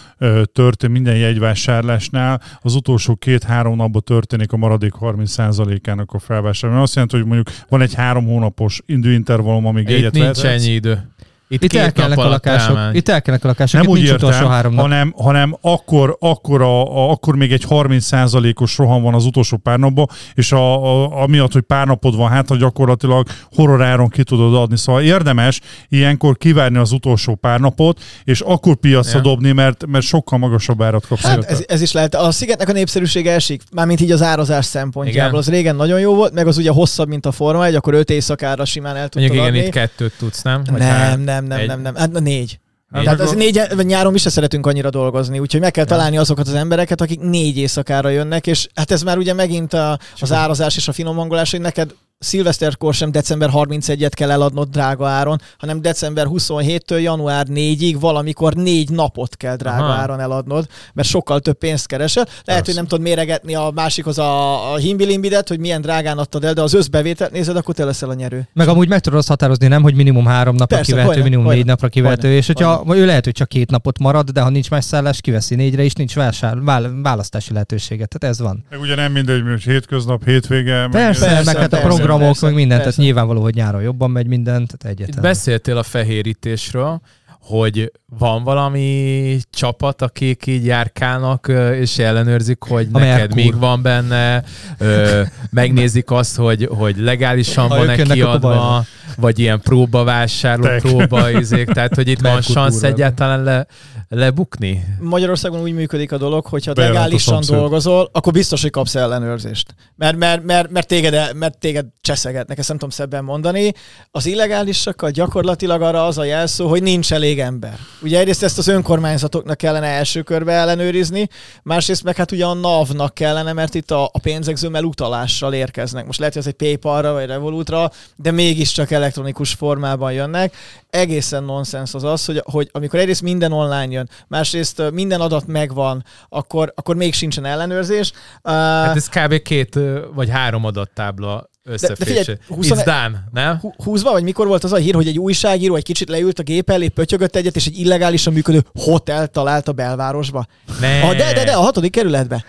történik minden jegyvásárlásnál, az utolsó két-három napban történik a maradék harminc százalékának a felvásárlása. Azt jelenti, hogy mondjuk van egy három hónapos időintervallum, amíg itt jegyet vehetsz. Itt nincs ennyi idő. Itt, itt, elkelnek a lakások, itt elkelnek a lakások, nem itt úgy nincs értem, utolsó három nap. Hanem, hanem akkor, akkor, a, a, akkor még egy harminc százalékos roham van az utolsó pár napban, és a, a, amiatt, hogy pár napod van hátra, gyakorlatilag horroráron ki tudod adni. Szóval érdemes ilyenkor kivárni az utolsó pár napot, és akkor piacra ja. dobni, mert, mert sokkal magasabb árat kapsz. Hát ez, ez is lehet. A szigetnek a népszerűsége esik, mármint így az árazás szempontjából. Igen. Az régen nagyon jó volt, meg az ugye hosszabb, mint a Forma egy, akkor öt éjszakára simán el tudtad adni. Igen, itt kettőt tudsz, nem? Vagy nem, hár... nem. Nem, egy... nem, nem, hát négy. négy. Tehát az négy, nyáron mi se szeretünk annyira dolgozni, úgyhogy meg kell találni azokat az embereket, akik négy éjszakára jönnek, és hát ez már ugye megint a, az árazás és a finomangolás, hogy neked szilveszterkor sem december harmincegyediket kell eladnod drága áron, hanem december huszonhetedikétől január negyedikéig valamikor négy napot kell drága aha. áron eladnod, mert sokkal több pénzt keresel. Lehet, persze, hogy nem tudod méregetni a másikhoz a, a himbilimbidet, hogy milyen drágán adtad el, de az összbevételt nézed, akkor te leszel a nyerő. Meg amúgy meg tudod azt határozni, nem, hogy minimum három napra persze, kivető, hajna, minimum hajna, négy napra kivető, hajna, és hogyha hajna. ő lehet, hogy csak két napot marad, de ha nincs más szállás, kiveszi négyre, és nincs vásár, vál, választási lehetősége. Tehát ez van. Meg ugye nem mindegy, hogy hétköznap, hétvége. Persze, persze, meg hát a program programok, meg mindent, tehát nyilvánvaló, hogy nyáron jobban megy mindent, tehát egyetlen. Beszéltél a fehérítésről, hogy van valami csapat, akik így járkálnak, és ellenőrzik, hogy a neked Merkur. Még van benne, ö, megnézik azt, hogy, hogy legálisan van-e kiadva, vagy ilyen próbavásárló, próbaizék, tehát hogy itt Merkur van szansz úr, egyáltalán le, lebukni? Magyarországon úgy működik a dolog, hogyha Bejelent legálisan dolgozol, akkor biztos, hogy kapsz ellenőrzést. Mert, mert, mert, mert, téged, mert téged cseszegetnek, ezt nem tudom szebben mondani. Az illegálisakkal gyakorlatilag arra az a jelszó, hogy nincs elég ember. Ugye egyrészt ezt az önkormányzatoknak kellene első körbe ellenőrizni, másrészt meg hát ugye a NAV-nak kellene, mert itt a, a pénzek zömmel utalással érkeznek. Most lehet, hogy ez egy PayPal-ra vagy Revolutra, de mégiscsak elektronikus formában jönnek. Egészen nonsens az az, hogy, hogy amikor egyrészt minden online jön, másrészt minden adat megvan, akkor, akkor még sincsen ellenőrzés. Uh, hát ez kb. két vagy három adattábla összeférse. It's done, nem? Húzva, vagy mikor volt az a hír, hogy egy újságíró egy kicsit leült a gép elé, pötyögött egyet, és egy illegálisan működő hotel talált a belvárosba. Ne. A, de, de, de, a hatodik kerületbe.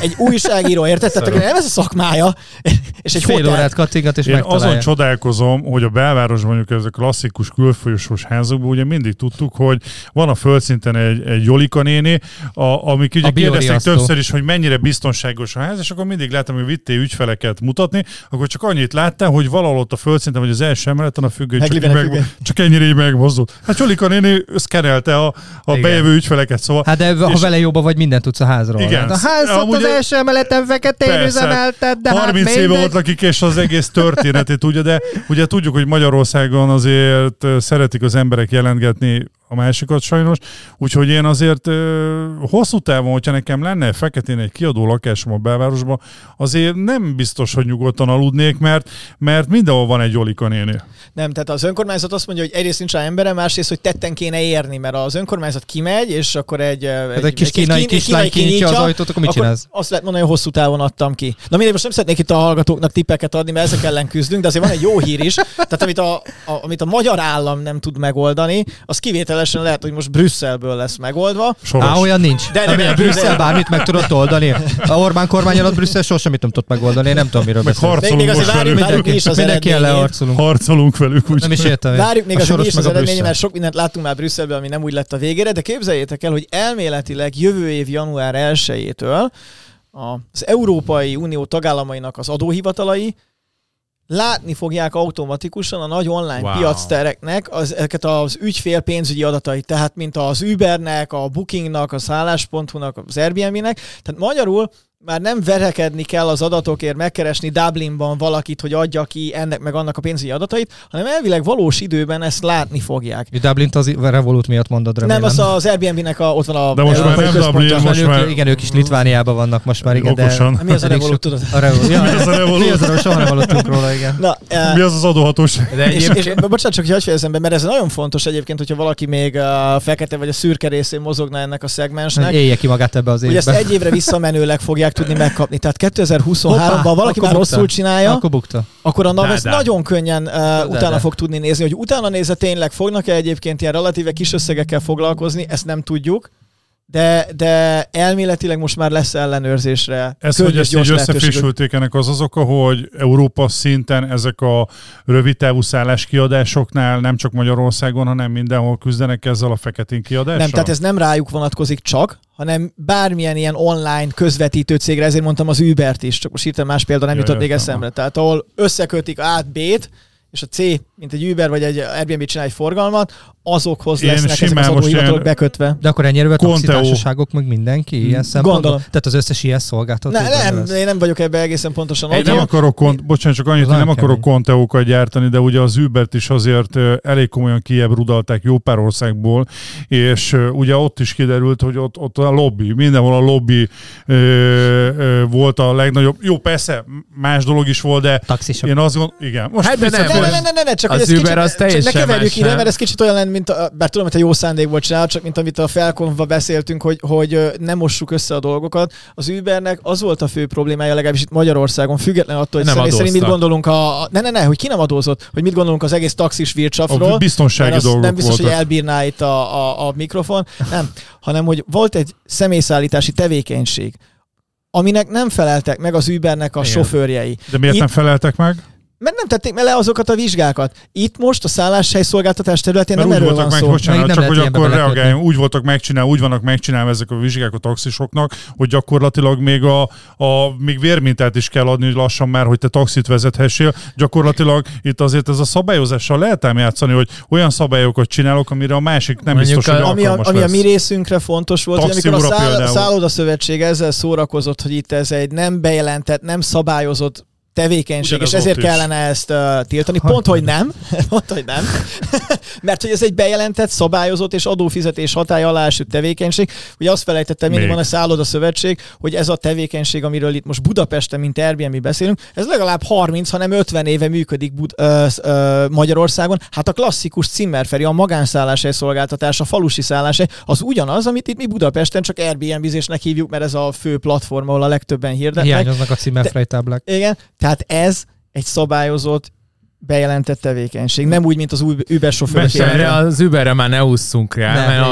Egy újságíró, érted? Tehát nem ez a szakmája, és egy fél hotel. Órát kattingat, és én megtalálja. Azon csodálkozom, hogy a belvárosban, mondjuk ez a klasszikus külfolyosos házakban, ugye mindig tudtuk, hogy van a földszinten egy, egy Jolika néni, a, amik ugye a kérdeztek többször is, hogy mennyire biztonságos a ház, és akkor mindig láttam, hogy vittél ügyfeleket mutatni, akkor csak annyit láttál, hogy valahol ott a földszinten, vagy az első emeleten a függöny, csak, meg, függöny. csak ennyire így megmozdult. Hát Jolika néni szkenelte a, a bejövő ügyfeleket. Szóval, hát de ha vele jobban vagy, mindent tudsz a házról. Igen, a ház az első emeleten feketén üzemeltet, de harminc hát éve ott lakik, és az egész történetét tudja, de ugye tudjuk, hogy Magyarországon azért szeretik az emberek jelentgetni a másikat sajnos, úgyhogy én azért ö, hosszú távon, hogyha nekem lenne feketén egy kiadó lakásom a belvárosban, azért nem biztos, hogy nyugodtan aludnék, mert, mert mindenhol van egy Jolika néni. Nem, tehát az önkormányzat azt mondja, hogy egyrészt nincs rá embere, másrészt, hogy tetten kéne érni, mert az önkormányzat kimegy, és akkor egy, hát egy, egy kis kínai kislány kinyitja az ajtót, akkor mit csinálsz? Azt lehet mondani, hogy hosszú távon adtam ki. Na mindegy, most nem szeretnék itt a hallgatóknak tippeket adni, mert ezek ellen küzdünk, de azért van egy jó hír is, tehát amit a, a, amit a magyar állam nem tud megoldani, az kivétel lehet, hogy most Brüsszelből lesz megoldva. Soros. Á, olyan nincs. De, de, de, de, de, de. Brüsszel bármit meg tudott oldani. A Orbán kormány alatt Brüsszel sosem mit nem tudott megoldani. Én nem tudom, miről beszélünk. Még, még azért várjuk velük. Is az eredményét. Leharcolunk. Harcolunk velük. Úgy nem is értem. Várjuk még azért is az eredményét, mert sok mindent láttunk már Brüsszelből, ami nem úgy lett a végére, de képzeljétek el, hogy elméletileg jövő év január elsejétől az Európai Unió tagállamainak az adóhivatalai látni fogják automatikusan a nagy online wow. piactereknek az, ezeket az ügyfél pénzügyi adatait, tehát mint az Ubernek, a Bookingnak, a szállás pont hu-nak, az Airbnb-nek. Tehát magyarul már nem verekedni kell az adatokért, megkeresni Dublinban valakit, hogy adja ki ennek meg annak a pénzügyi adatait, hanem elvileg valós időben ezt látni fogják. Dublint az Revolut miatt mondod, remélem. Nem, az az Airbnb-nek a, ott van a... De most már nem Dublin, most már... Igen, ők is Litvániában vannak most már, igen, okosan. De... Mi az a Revolut, tudod? A Revolut. Ja, mi az a Revolut? Mi az a soha nem hallottunk róla, igen. Na, uh... Mi az az adóhatóság? De egyébként... és, és, bocsánat, csak hogy hagyj fejezem be, mert ez nagyon fontos egyébként, hogyha valaki még a fekete vagy a szürke részén mozogna ennek a szegmensnek. Élje ki magát ebbe az évbe. Ugye ezt egy évre visszamenőleg fogják tudni megkapni. Tehát kétezer-huszonháromban ha valaki már rosszul csinálja, akkor, bukta. akkor a NAV ezt nagyon könnyen uh, de, utána de. fog tudni nézni, hogy utána nézve tényleg fognak-e egyébként ilyen relatíve kis összegekkel foglalkozni, ezt nem tudjuk, de, de elméletileg most már lesz ellenőrzésre. Ez, hogy ezt így összefésülték, ennek az az oka, hogy Európa szinten ezek a rövidtávú szálláskiadásoknál nem csak Magyarországon, hanem mindenhol küzdenek ezzel a feketén kiadással? Nem, tehát ez nem rájuk vonatkozik csak, hanem bármilyen ilyen online közvetítő cégre, ezért mondtam az Ubert is, csak most írtam más példa, nem ja, jutott még eszembe. Tehát ahol összekötik A-t, B-t, és a C, mint egy Uber vagy egy Airbnb csinál egy forgalmat, azokhoz én lesznek ezek az adóhivatalok bekötve. De akkor ennyire a taxitársaságok, meg mindenki ilyen szempontból. Gondolom. Tehát az összes ilyen szolgáltató. Ne, nem, lesz. Én nem vagyok ebben egészen pontosan. Én nem akarok, kont- bocsánat, csak annyit, nem akarok konteókat gyártani, de ugye az Ubert is azért elég komolyan kijebb rudalták jó pár országból, és ugye ott is kiderült, hogy ott, ott a lobby, mindenhol a lobby ö, ö, volt a legnagyobb. Jó, persze, más dolog is volt, de taxisok. Én azt gondolom, igen. Most hát, de nem, ne, ne, ne, ne, csak az Uber kicsit, az teljesen ne keverjük ide, mert ez kicsit olyan lenne, mint a, bár tudom, hogy te jó szándékból csinál, csak mint amit a Felkonba beszéltünk, hogy, hogy ne mossuk össze a dolgokat. Az Ubernek az volt a fő problémája, legalábbis itt Magyarországon, függetlenül attól, hogy személy szerint mit gondolunk a... Ne, ne, ne, hogy ki nem adózott, hogy mit gondolunk az egész taxis virtsafról. A biztonsági dolgok nem biztos, voltak. Hogy elbírná itt a, a, a mikrofon. Nem, hanem hogy volt egy személyszállítási tevékenység, aminek nem feleltek meg az Ubernek a igen. sofőrjei. De miért itt nem feleltek meg? Mert nem tették le azokat a vizsgákat. Itt most a szálláshelyszolgáltatás területén mert nem erről van meg, szó. Bocsánat, nem csak hogy akkor reagáljunk, úgy voltak megcsinálva, úgy vannak megcsinálva ezek a vizsgák a taxisoknak, hogy gyakorlatilag még a, a még vérmintát is kell adni, hogy lassan már, hogy te taxit vezethessél. Gyakorlatilag itt azért ez a szabályozással lehet ám játszani, hogy olyan szabályokat csinálok, amire a másik nem mondjuk biztos, a, hogy ami a, ami a mi részünkre fontos volt, hogy amikor a száll, szállodaszövetség ezzel szórakozott, hogy itt ez egy nem bejelentett, nem szabályozott tevékenység, és ezért kellene ezt uh, tiltani. Pont, hogy nem. Pont, hogy nem. Mert hogy ez egy bejelentett, szabályozott és adófizetés hatály alá eső tevékenység. Ugye azt felejtettem, mindig van a szállodaszövetség, hogy ez a tevékenység, amiről itt most Budapesten, mint Airbnb beszélünk, ez legalább harminc, hanem ötven éve működik Bud- ö, ö, Magyarországon. Hát a klasszikus Zimmerfrei, a magánszálláshely szolgáltatás, a falusi szálláshely, az ugyanaz, amit itt mi Budapesten csak Airbnb-zésnek hívjuk, mert ez a fő platform, ahol a legtöbben hirdetnek. Hiányoznak a Zimmerfrei táblák. Igen. Tehát ez egy szabályozott, bejelentett tevékenység. Nem úgy, mint az Uber sofőrre. Az Uberre már ne ússzunk rá.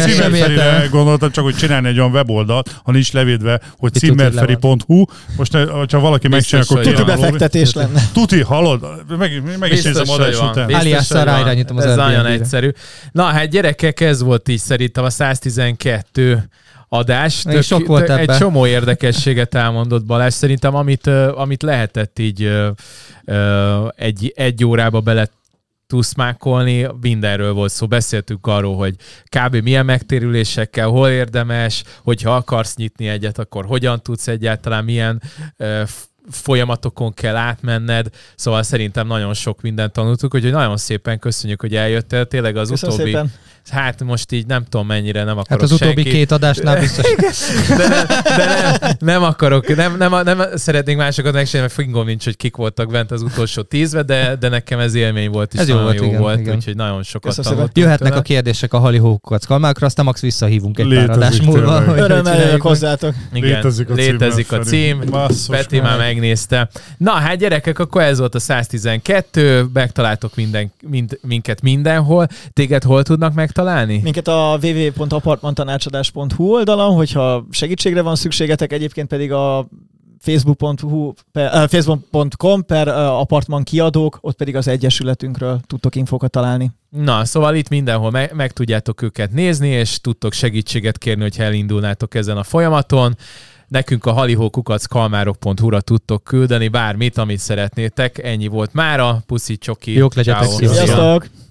Zimmerfreire gondoltam csak, hogy csinálni egy olyan weboldalt, ha nincs levédve, hogy zimmerfrei pont hu. Most, ha valaki megcsinál, akkor tuti befektetés lenne. Tuti, hallod? Meg is nézem adás után. Aliasszal ráirányítom az Airbnb-re. Ez nagyon egyszerű. Na hát gyerekek, ez volt így szerintem a száztizenkettő adás. Tök, sok volt tök, egy csomó érdekességet elmondott Balázs. Szerintem amit, amit lehetett így egy, egy órába bele tuszmákolni, mindenről volt szó. Beszéltünk arról, hogy kb. Milyen megtérülésekkel, hol érdemes, hogyha akarsz nyitni egyet, akkor hogyan tudsz egyáltalán, milyen folyamatokon kell átmenned, szóval szerintem nagyon sok mindent tanultuk, úgyhogy nagyon szépen köszönjük, hogy eljöttél, tényleg az köszön utóbbi szépen. Hát most így nem tudom mennyire, nem akarok senki. Hát az utóbbi senki. Két adásnál biztos. De, nem, de nem, nem akarok, nem, nem, nem szeretnék másokat megcsinálni, mert fingom nincs, hogy kik voltak bent az utolsó tízbe, de, de nekem ez élmény volt, és ez nagyon jó volt, jó igen, volt igen. Úgyhogy nagyon sokat tanultunk. Jöhetnek tőle a kérdések a halihókukat kalmákra, aztán max visszahívunk egy létezik pár adás múlva. Örömeljük hozzátok. Igen, létezik a cím. Létezik a cím. Peti már megnézte. Na hát gyerekek, akkor ez volt a száztizenkettő, megtaláltok minden, mind, minket mindenhol. Téged hol tudnak meg találni? Minket a double-u double-u double-u pont apartmantanácsadás pont hu oldalon, hogyha segítségre van szükségetek, egyébként pedig a facebook.hu, per, facebook.com per apartman kiadók, ott pedig az egyesületünkről tudtok infókat találni. Na, szóval itt mindenhol meg, meg tudjátok őket nézni, és tudtok segítséget kérni, hogyha elindulnátok ezen a folyamaton. Nekünk a halihókukac kalmárok pont hu-ra tudtok küldeni bármit, amit szeretnétek. Ennyi volt mára. Puszi, csoki. Jók legyetek. Sziasztok!